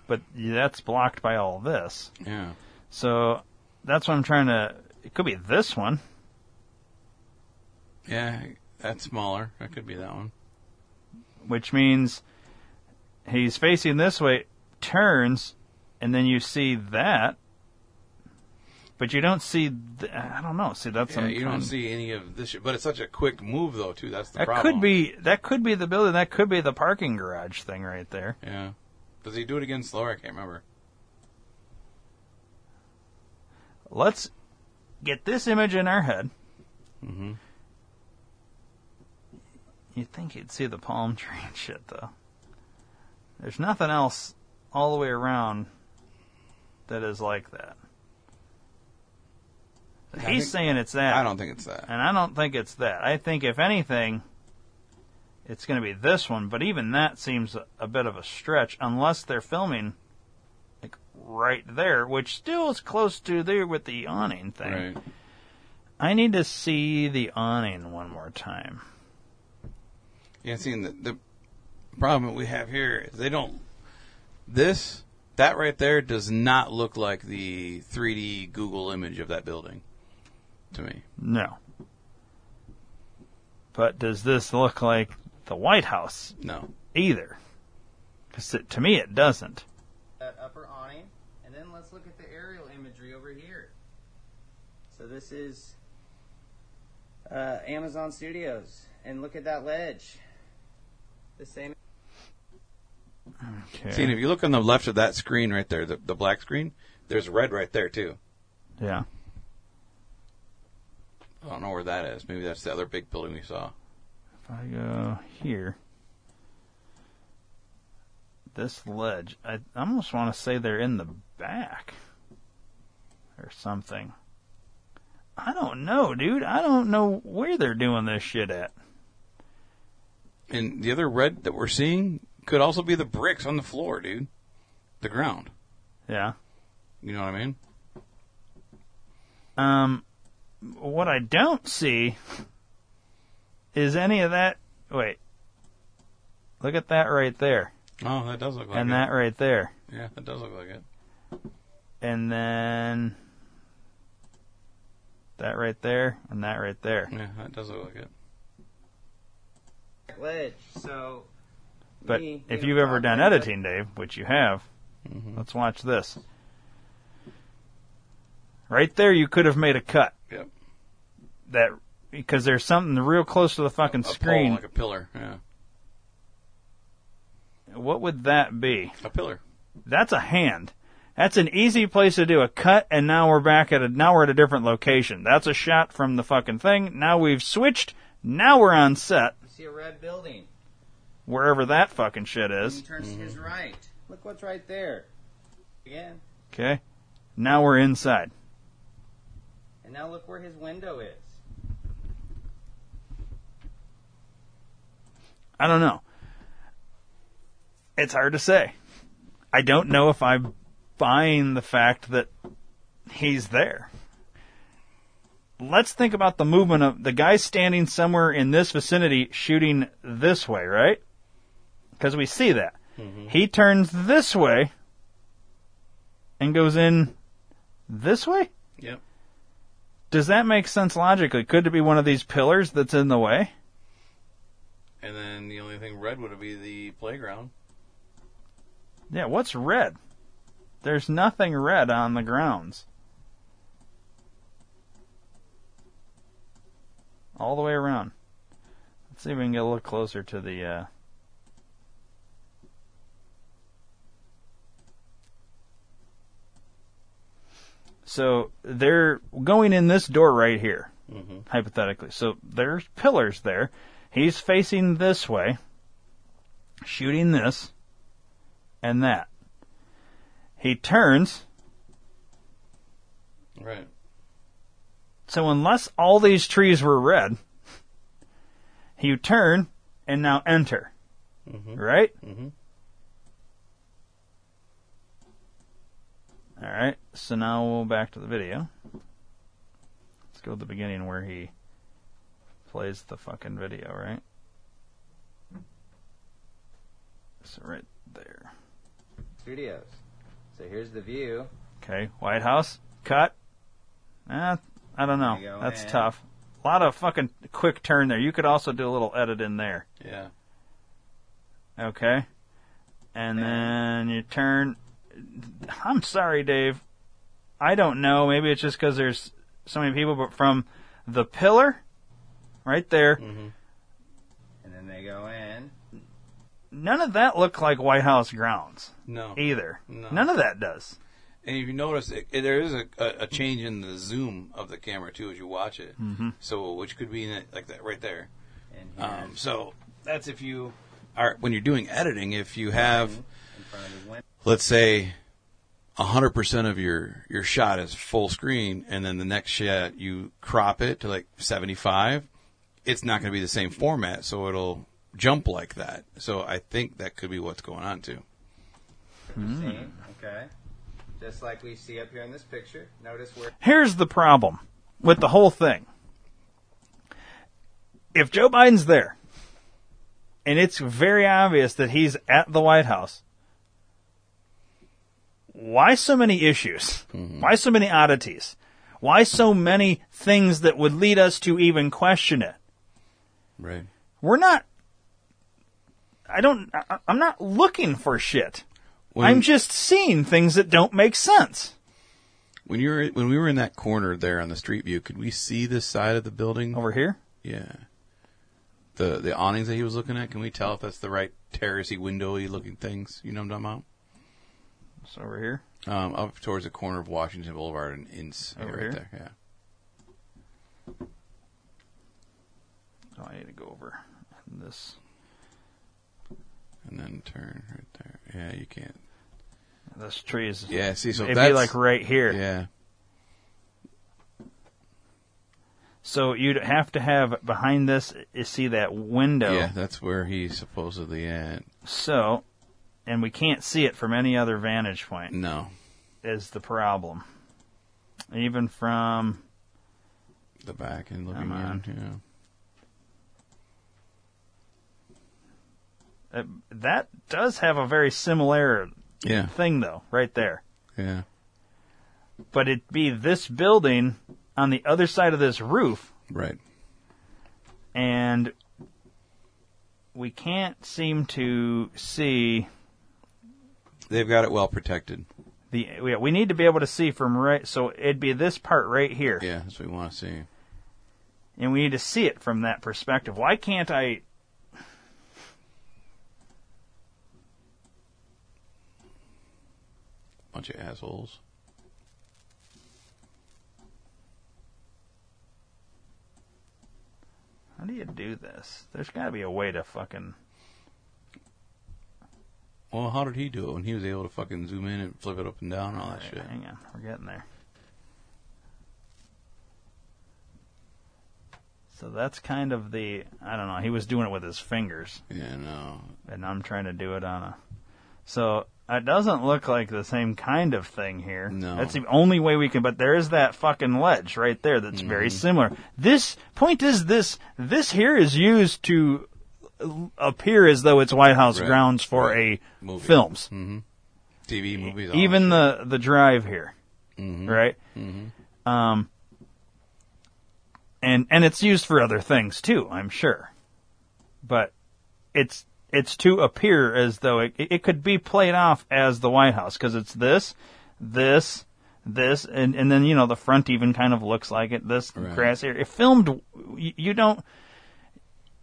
But that's blocked by all this. Yeah. So, that's what I'm trying to... It could be this one. Yeah, that's smaller. That could be that one. Which means he's facing this way, turns, and then you see that. But you don't see, th- I don't know. See, that's yeah. You don't of, see any of this, but it's such a quick move, though. Too, that's the that problem. That could be that could be the building. That could be the parking garage thing right there. Yeah. Does he do it again slower? I can't remember. Let's get this image in our head. Mm-hmm. You'd think you'd see the palm tree and shit, though. There's nothing else all the way around that is like that. He's think, saying it's that. I don't think it's that. And I don't think it's that. I think, if anything, it's going to be this one. But even that seems a, a bit of a stretch, unless they're filming like right there, which still is close to there with the awning thing. Right. I need to see the awning one more time. Yeah, seeing the, the problem that we have here is they don't... This, that right there does not look like the three D Google image of that building. To me. No. But does this look like the White House? No. Either. Because to me it doesn't. That upper awning. And then let's look at the aerial imagery over here. So this is uh, Amazon Studios. And look at that ledge. The same. Okay. See, and if you look on the left of that screen right there, the, the black screen, there's red right there too. Yeah. I don't know where that is. Maybe that's the other big building we saw. If I go here, this ledge, I almost want to say they're in the back or something. I don't know, dude. I don't know where they're doing this shit at. And the other red that we're seeing could also be the bricks on the floor, dude. The ground. Yeah. You know what I mean? Um... What I don't see is any of that. Wait. Look at that right there. Oh, that does look like it. And that right there. Yeah, that does look like it. And then that right there and that right there. Yeah, that does look like it. Ledge. So, but if you've ever done editing, Dave, which you have, mm-hmm. Let's watch this. Right there, you could have made a cut. Yep. That because there's something real close to the fucking a, a screen. Pole, like a pillar. Yeah. What would that be? A pillar. That's a hand. That's an easy place to do a cut, and now we're back at a now we're at a different location. That's a shot from the fucking thing. Now we've switched. Now we're on set. You see a red building. Wherever that fucking shit is. He turns mm-hmm. to his right. Look what's right there. Again. Okay. Now we're inside. And now look where his window is. I don't know. It's hard to say. I don't know if I'm buying the fact that he's there. Let's think about the movement of the guy standing somewhere in this vicinity shooting this way, right? Because we see that. Mm-hmm. He turns this way and goes in this way? Yep. Does that make sense logically? Could it be one of these pillars that's in the way? And then the only thing red would be the playground. Yeah, what's red? There's nothing red on the grounds. All the way around. Let's see if we can get a little closer to the... Uh... So they're going in this door right here. mm-hmm. hypothetically. So there's pillars there. He's facing this way, shooting this and that. He turns. Right. So unless all these trees were red, you turn and now enter. Mm-hmm. Right? Mm-hmm. All right. So now we'll back to the video. Let's go to the beginning where he plays the fucking video, right? So right there. Studios. So here's the view. Okay. White House. Cut. Eh, I don't know. That's in. Tough. A lot of fucking quick turn there. You could also do a little edit in there. Yeah. Okay. And then you turn. I'm sorry, Dave. I don't know. Maybe it's just because there's so many people, but from the pillar right there. Mm-hmm. And then they go in. None of that looked like White House grounds. No. Either. No. None of that does. And if you notice, it, it, there is a, a change in the zoom of the camera too as you watch it. Mm-hmm. So, which could be in it, like that right there. Um, so that's if you are when you're doing editing. If you have, let's say, one hundred percent of your your shot is full screen, and then the next shot you crop it to like seventy-five, it's not going to be the same format, so it'll jump like that. So I think that could be what's going on too. Mm. Okay. Just like we see up here in this picture. Notice where. Here's the problem with the whole thing. If Joe Biden's there, and it's very obvious that he's at the White House, why so many issues? Mm-hmm. Why so many oddities? Why so many things that would lead us to even question it? Right. We're not. I don't. I, I'm not looking for shit. When, I'm just seeing things that don't make sense. When you were when we were in that corner there on the street view, could we see this side of the building over here? Yeah, the the awnings that he was looking at. Can we tell if that's the right terracey, windowy looking things? You know what I'm talking about? It's over here, um, up towards the corner of Washington Boulevard and Ince. Over right here, there. Yeah. Oh, I need to go over this. And then turn right there. Yeah, you can't. This tree is. Yeah, see, so it'd that's, be like right here. Yeah. So you'd have to have behind this, you see that window. Yeah, that's where he's supposedly at. So, and we can't see it from any other vantage point. No. Is the problem. Even from the back and looking around, yeah. Uh, that does have a very similar yeah. thing, though, right there. Yeah. But it'd be this building on the other side of this roof. Right. And we can't seem to see. They've got it well protected. The yeah, we need to be able to see from right. So it'd be this part right here. Yeah, that's what we want to see. And we need to see it from that perspective. Why can't I... Bunch of assholes. How do you do this? There's got to be a way to fucking... Well, how did he do it when he was able to fucking zoom in and flip it up and down and all, all right, that shit? Hang on. We're getting there. So that's kind of the... I don't know. He was doing it with his fingers. Yeah, no. And I'm trying to do it on a... So... It doesn't look like the same kind of thing here. No. That's the only way we can, but there is that fucking ledge right there that's mm-hmm. very similar. This, point is this, this here is used to appear as though it's White House right. grounds for right. a movie. Films. Mm-hmm. T V movies. Even the, the drive here, mm-hmm. right? Mm-hmm. Um, and, and it's used for other things too, I'm sure. But it's... It's to appear as though it, it could be played off as the White House because it's this, this, this, and, and then, you know, the front even kind of looks like it, this right. grass area. It filmed, you don't,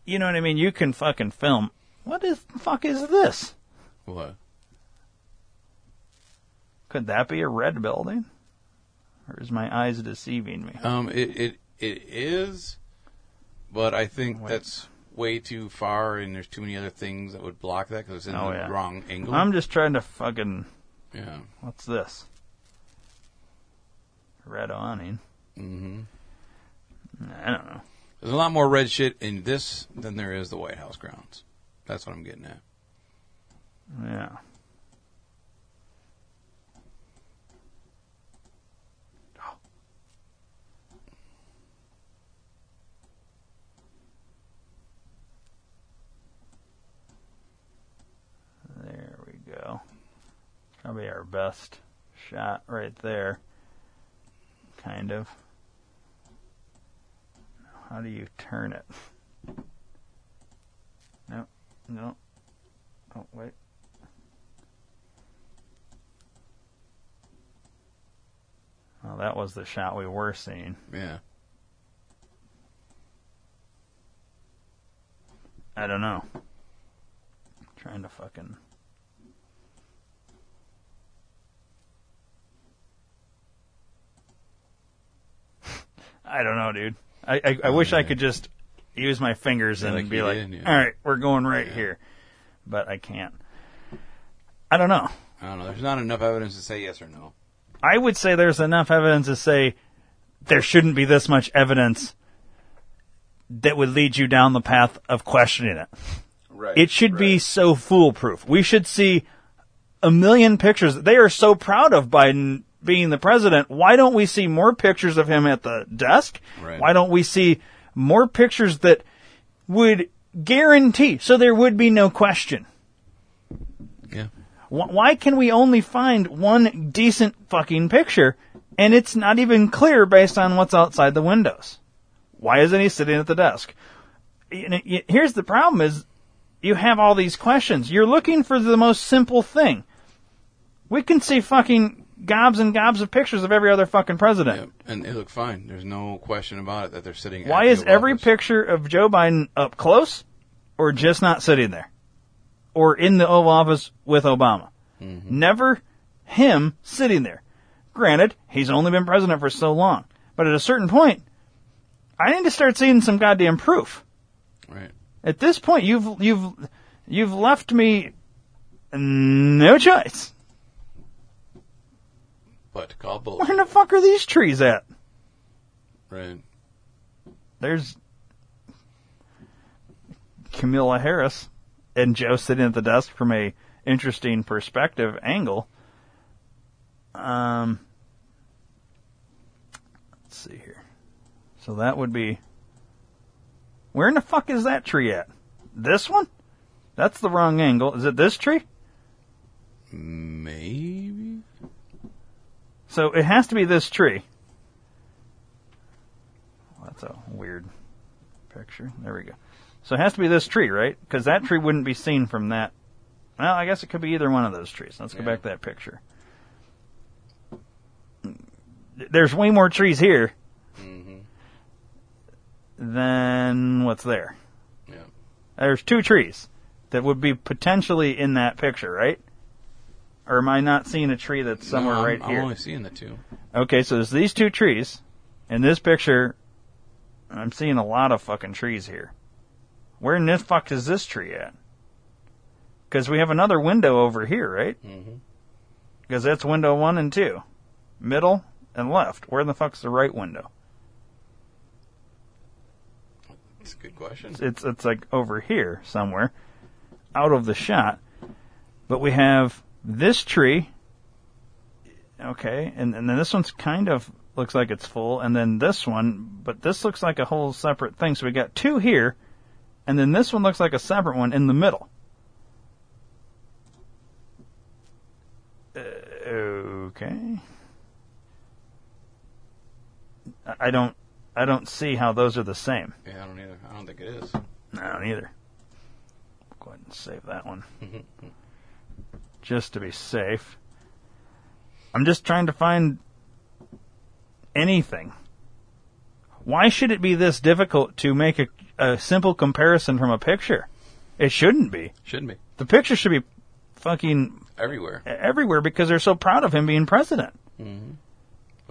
you know what I mean? You can fucking film. What the fuck is this? What? Could that be a red building? Or is my eyes deceiving me? Um, it, it, it is, but I think Wait. that's way too far, and there's too many other things that would block that because it's in oh, the yeah. wrong angle. I'm just trying to fucking... Yeah. What's this? Red awning. Mm-hmm. I don't know. There's a lot more red shit in this than there is the White House grounds. That's what I'm getting at. Yeah. Oh. There we go. Probably our best shot right there. Kind of. How do you turn it? No, no. Oh, wait. Well, that was the shot we were seeing. Yeah. I don't know. I'm trying to fucking... I don't know, dude. I, I, I oh, wish yeah. I could just use my fingers and like be like, did, yeah. all right, we're going right yeah. here. But I can't. I don't know. I don't know. There's not enough evidence to say yes or no. I would say there's enough evidence to say there shouldn't be this much evidence that would lead you down the path of questioning it. Right. It should right. be so foolproof. We should see a million pictures. They are so proud of Biden being the president. Why don't we see more pictures of him at the desk? Right. Why don't we see more pictures that would guarantee, so there would be no question? Yeah. Why can we only find one decent fucking picture, and it's not even clear based on what's outside the windows? Why isn't he sitting at the desk? Here's the problem is you have all these questions. You're looking for the most simple thing. We can see fucking gobs and gobs of pictures of every other fucking president. Yep. And they look fine. There's no question about it that they're sitting Why is every office. Picture of Joe Biden up close or just not sitting there? Or in the Oval Office with Obama? Mm-hmm. Never him sitting there. Granted, he's only been president for so long. But at a certain point, I need to start seeing some goddamn proof. Right. At this point, you've you've you've left me no choice. But call bullshit. Where in the fuck are these trees at? Right. There's Kamala Harris and Joe sitting at the desk from a interesting perspective angle. Um, let's see here. So that would be... Where in the fuck is that tree at? This one? That's the wrong angle. Is it this tree? Maybe... So it has to be this tree. Well, that's a weird picture. There we go. So it has to be this tree, right? Because that tree wouldn't be seen from that. Well, I guess it could be either one of those trees. Let's go yeah. back to that picture. There's way more trees here mm-hmm. than what's there. Yeah. There's two trees that would be potentially in that picture, right? Or am I not seeing a tree that's somewhere no, right I'm here? I'm only seeing the two. Okay, so there's these two trees. In this picture, I'm seeing a lot of fucking trees here. Where in the fuck is this tree at? Because we have another window over here, right? Because mm-hmm. that's window one and two. Middle and left. Where in the fuck's the right window? That's a good question. It's, it's like over here somewhere. Out of the shot. But we have... This tree, okay, and, and then this one's kind of looks like it's full, and then this one, but this looks like a whole separate thing. So we got two here, and then this one looks like a separate one in the middle. Uh, okay, I don't, I don't see how those are the same. Yeah, I don't either. I don't think it is. I don't either. Go ahead and save that one. Just to be safe. I'm just trying to find anything. Why should it be this difficult to make a, a simple comparison from a picture? It shouldn't be. Shouldn't be. The picture should be fucking... Everywhere. Everywhere, because they're so proud of him being president. Mm-hmm.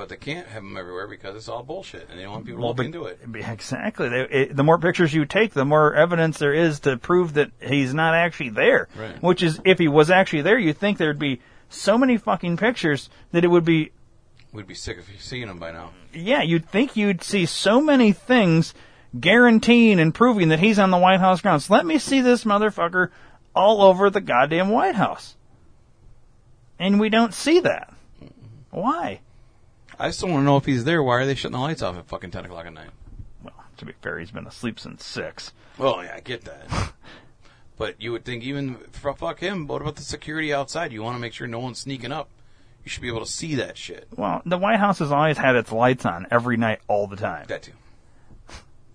But they can't have them everywhere because it's all bullshit, and they don't want people to well, look into it. Exactly. They, it, the more pictures you take, the more evidence there is to prove that he's not actually there. Right. Which is, if he was actually there, you'd think there'd be so many fucking pictures that it would be... We'd be sick if you'd seen them by now. Yeah, you'd think you'd see so many things guaranteeing and proving that he's on the White House grounds. Let me see this motherfucker all over the goddamn White House. And we don't see that. Why? I still want to know if he's there. Why are they shutting the lights off at fucking ten o'clock at night? Well, to be fair, he's been asleep since six. Well, yeah, I get that. But you would think even, fuck him, what about the security outside? You want to make sure no one's sneaking up. You should be able to see that shit. Well, the White House has always had its lights on every night, all the time. That too.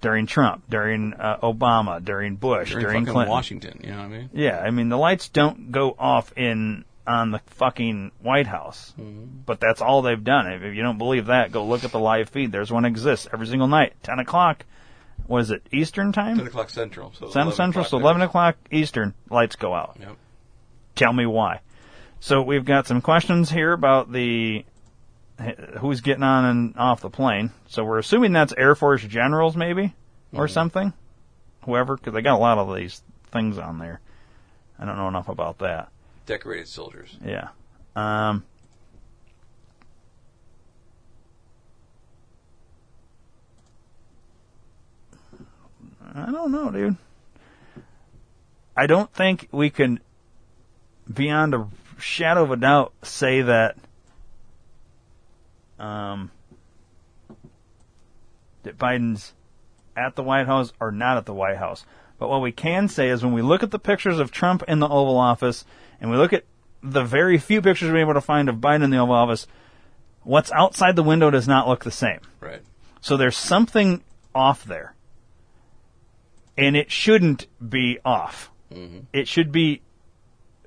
During Trump, during uh, Obama, during Bush, during, during fucking Clinton. Washington, you know what I mean? Yeah, I mean, the lights don't go off in... on the fucking White House. Mm-hmm. But that's all they've done. If you don't believe that, go look at the live feed. There's one that exists every single night. ten o'clock, what is it, Eastern time? ten o'clock Central. So ten Central, so eleven o'clock Eastern, lights go out. Yep. Tell me why. So we've got some questions here about the who's getting on and off the plane. So we're assuming that's Air Force generals maybe or mm-hmm. something. Whoever, because they got a lot of these things on there. I don't know enough about that. Decorated soldiers. Yeah. Um, I don't know, dude. I don't think we can, beyond a shadow of a doubt, say that um, that Biden's at the White House or not at the White House. But what we can say is when we look at the pictures of Trump in the Oval Office and we look at the very few pictures we're able to find of Biden in the Oval Office, what's outside the window does not look the same. Right. So there's something off there. And it shouldn't be off. Mm-hmm. It should be,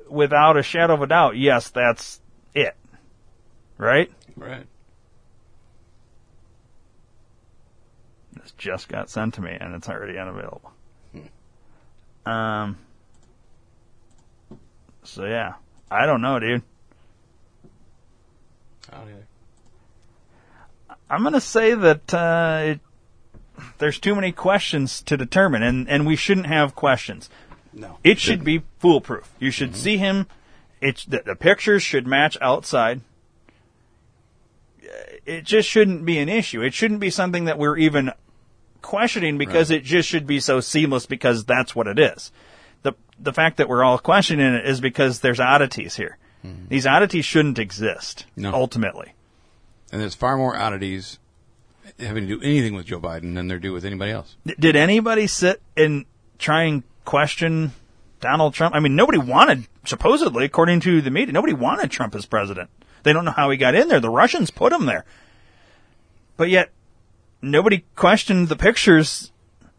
without a shadow of a doubt, yes, that's it. Right? Right. This just got sent to me and it's already unavailable. Um, so yeah, I don't know, dude. I don't either. I'm going to say that, uh, it, there's too many questions to determine and, and we shouldn't have questions. No. It should be foolproof. You should mm-hmm. see him. It's the, the pictures should match outside. It just shouldn't be an issue. It shouldn't be something that we're even questioning because right. it just should be so seamless because that's what it is. The the fact that we're all questioning it is because there's oddities here. Mm-hmm. These oddities shouldn't exist, no. ultimately. And there's far more oddities having to do anything with Joe Biden than there do with anybody else. D- did anybody sit and try and question Donald Trump? I mean, nobody wanted, supposedly, according to the media, nobody wanted Trump as president. They don't know how he got in there. The Russians put him there. But yet, nobody questioned the pictures.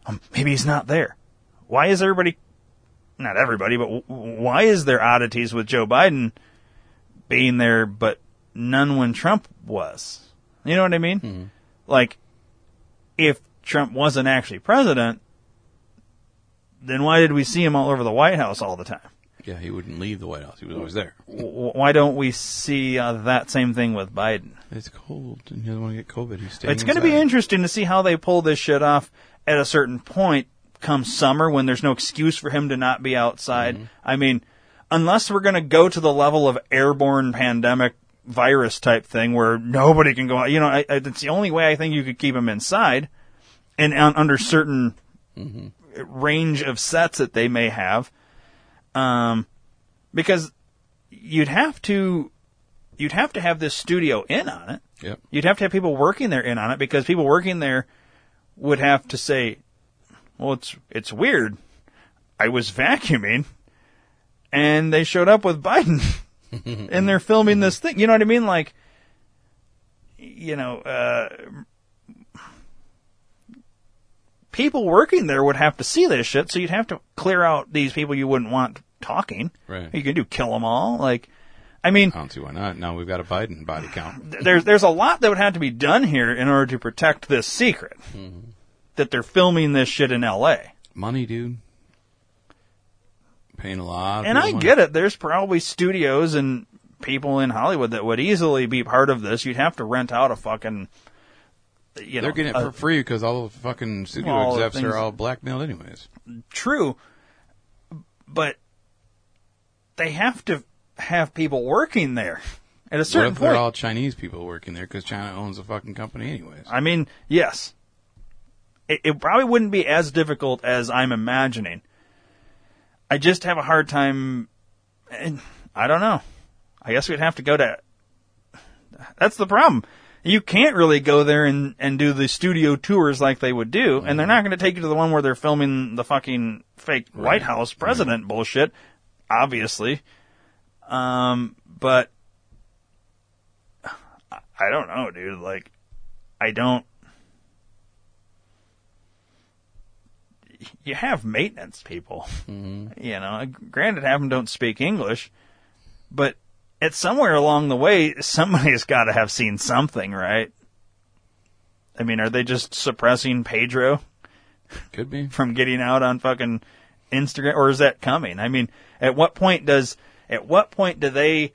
Um, maybe he's not there. Why is everybody, not everybody, but w- why is there oddities with Joe Biden being there, but none when Trump was? You know what I mean? Mm-hmm. Like, if Trump wasn't actually president, then why did we see him all over the White House all the time? Yeah, he wouldn't leave the White House. He was always there. Why don't we see uh, that same thing with Biden? It's cold, and he doesn't want to get COVID. He's staying It's going to be interesting to see how they pull this shit off at a certain point come summer when there's no excuse for him to not be outside. Mm-hmm. I mean, unless we're going to go to the level of airborne pandemic virus type thing where nobody can go out. You know, I, I, it's the only way I think you could keep him inside and on, under certain mm-hmm. range of sets that they may have. Um, because you'd have to, you'd have to have this studio in on it. Yep. You'd have to have people working there in on it because people working there would have to say, well, it's, it's weird. I was vacuuming and they showed up with Biden and they're filming this thing. You know what I mean? Like, you know, uh, people working there would have to see this shit, so you'd have to clear out these people you wouldn't want talking. Right. You can do kill them all. Like, I mean, I don't see why not. Now we've got a Biden body count. there's there's a lot that would have to be done here in order to protect this secret mm-hmm. that they're filming this shit in L A Money, dude. Paying a lot. And I money. get it. There's probably studios and people in Hollywood that would easily be part of this. You'd have to rent out a fucking... You know, they're getting it for uh, free because all the fucking studio all execs things, are all blackmailed anyways. True, but they have to have people working there at a certain what if point. They're all Chinese people working there because China owns the fucking company anyways. I mean, yes. It, it probably wouldn't be as difficult as I'm imagining. I just have a hard time, and I don't know. I guess we'd have to go to... That's the problem. You can't really go there and, and do the studio tours like they would do, and they're not going to take you to the one where they're filming the fucking fake right. White House president right. bullshit, obviously. Um, but I don't know, dude. Like, I don't... You have maintenance people. Mm-hmm. You know, granted, half of them don't speak English, but... It's somewhere along the way, somebody's got to have seen something, right? I mean, are they just suppressing Pedro? Could be. From getting out on fucking Instagram, or is that coming? I mean, at what point does, at what point do they,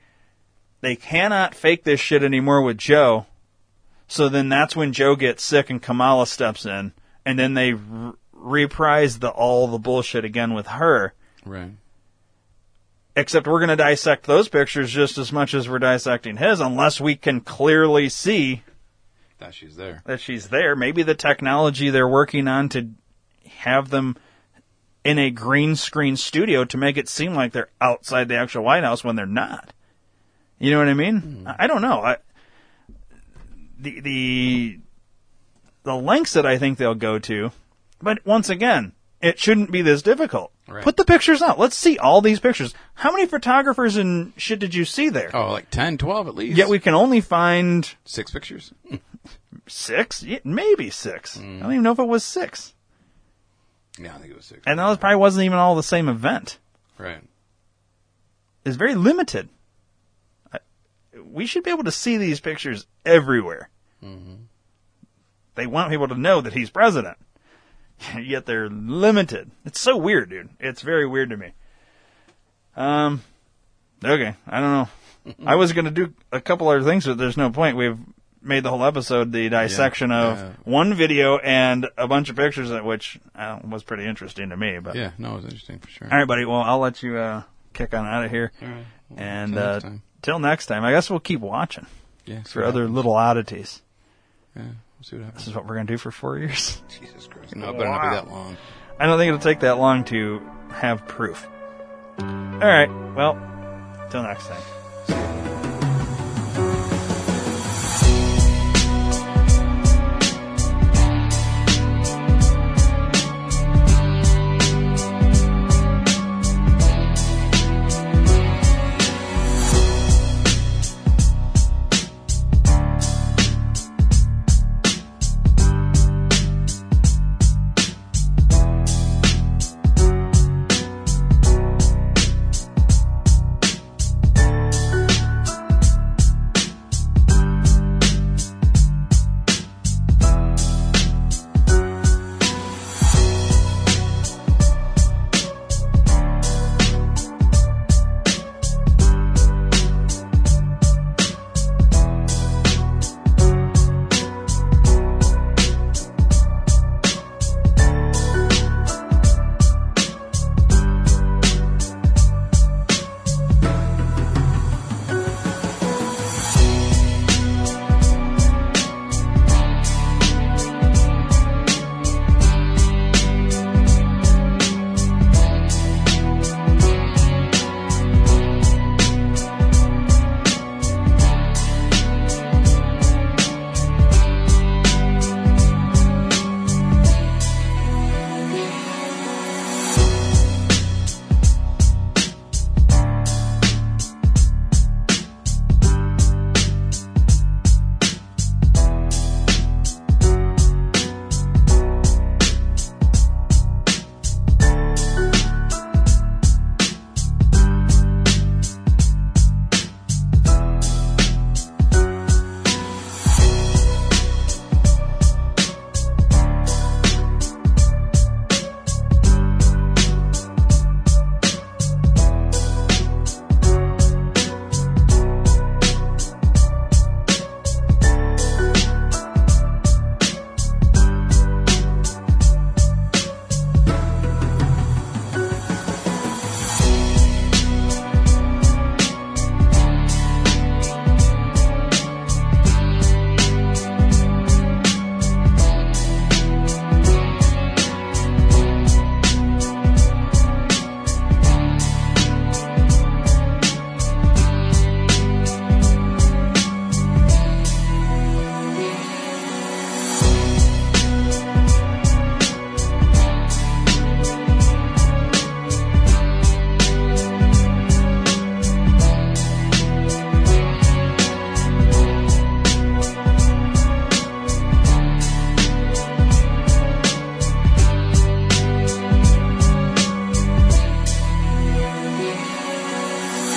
they cannot fake this shit anymore with Joe, so then that's when Joe gets sick and Kamala steps in, and then they re- reprise the all the bullshit again with her. Right. Except we're going to dissect those pictures just as much as we're dissecting his, unless we can clearly see that she's there. That she's there. Maybe the technology they're working on to have them in a green screen studio to make it seem like they're outside the actual White House when they're not. You know what I mean? Mm-hmm. I don't know. I, the the the lengths that I think they'll go to, but once again, it shouldn't be this difficult. Right. Put the pictures out. Let's see all these pictures. How many photographers and shit did you see there? Oh, like ten, twelve at least. Yet we can only find... Six pictures? Six? Yeah, maybe six. Mm. I don't even know if it was six. Yeah, I think it was six. And that probably wasn't even all the same event. Right. It's very limited. I, we should be able to see these pictures everywhere. Mm-hmm. They want people to know that he's president. Yet they're limited. It's so weird, dude. It's very weird to me. Um, okay. I don't know. I was going to do a couple other things, but there's no point. We've made the whole episode the dissection yeah, of yeah. one video and a bunch of pictures, which uh, was pretty interesting to me. But yeah, no, it was interesting for sure. All right, buddy. Well, I'll let you uh, kick on out of here. All right. Well, and till uh, next till next time, I guess we'll keep watching yeah, for other happens. Little oddities. Yeah. We'll see what happens. This is what we're going to do for four years. Jesus Christ. No, it better wow. not be that long. I don't think it'll take that long to have proof. All right. Well, till next time.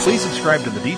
Please subscribe to the D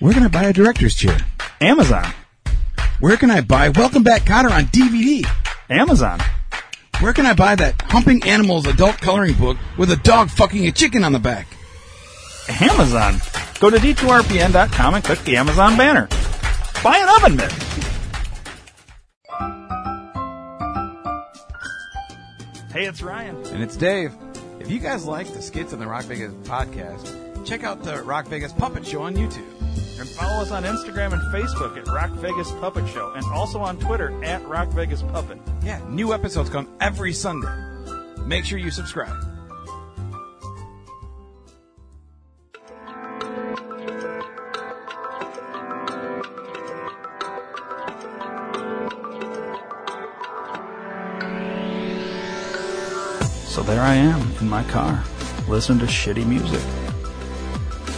Where can I buy a director's chair? Amazon. Where can I buy Welcome Back, Kotter on D V D? Amazon. Where can I buy that Humping Animals adult coloring book with a dog fucking a chicken on the back? Amazon. Go to D two R P N dot com and click the Amazon banner. Buy an oven mitt. Hey, it's Ryan. And it's Dave. If you guys like the skits on the Rock Vegas podcast, check out the Rock Vegas Puppet Show on YouTube. And follow us on Instagram and Facebook at Rock Vegas Puppet Show, and also on Twitter at Rock Vegas Puppet. Yeah, new episodes come every Sunday. Make sure you subscribe. So there I am in my car, listening to shitty music.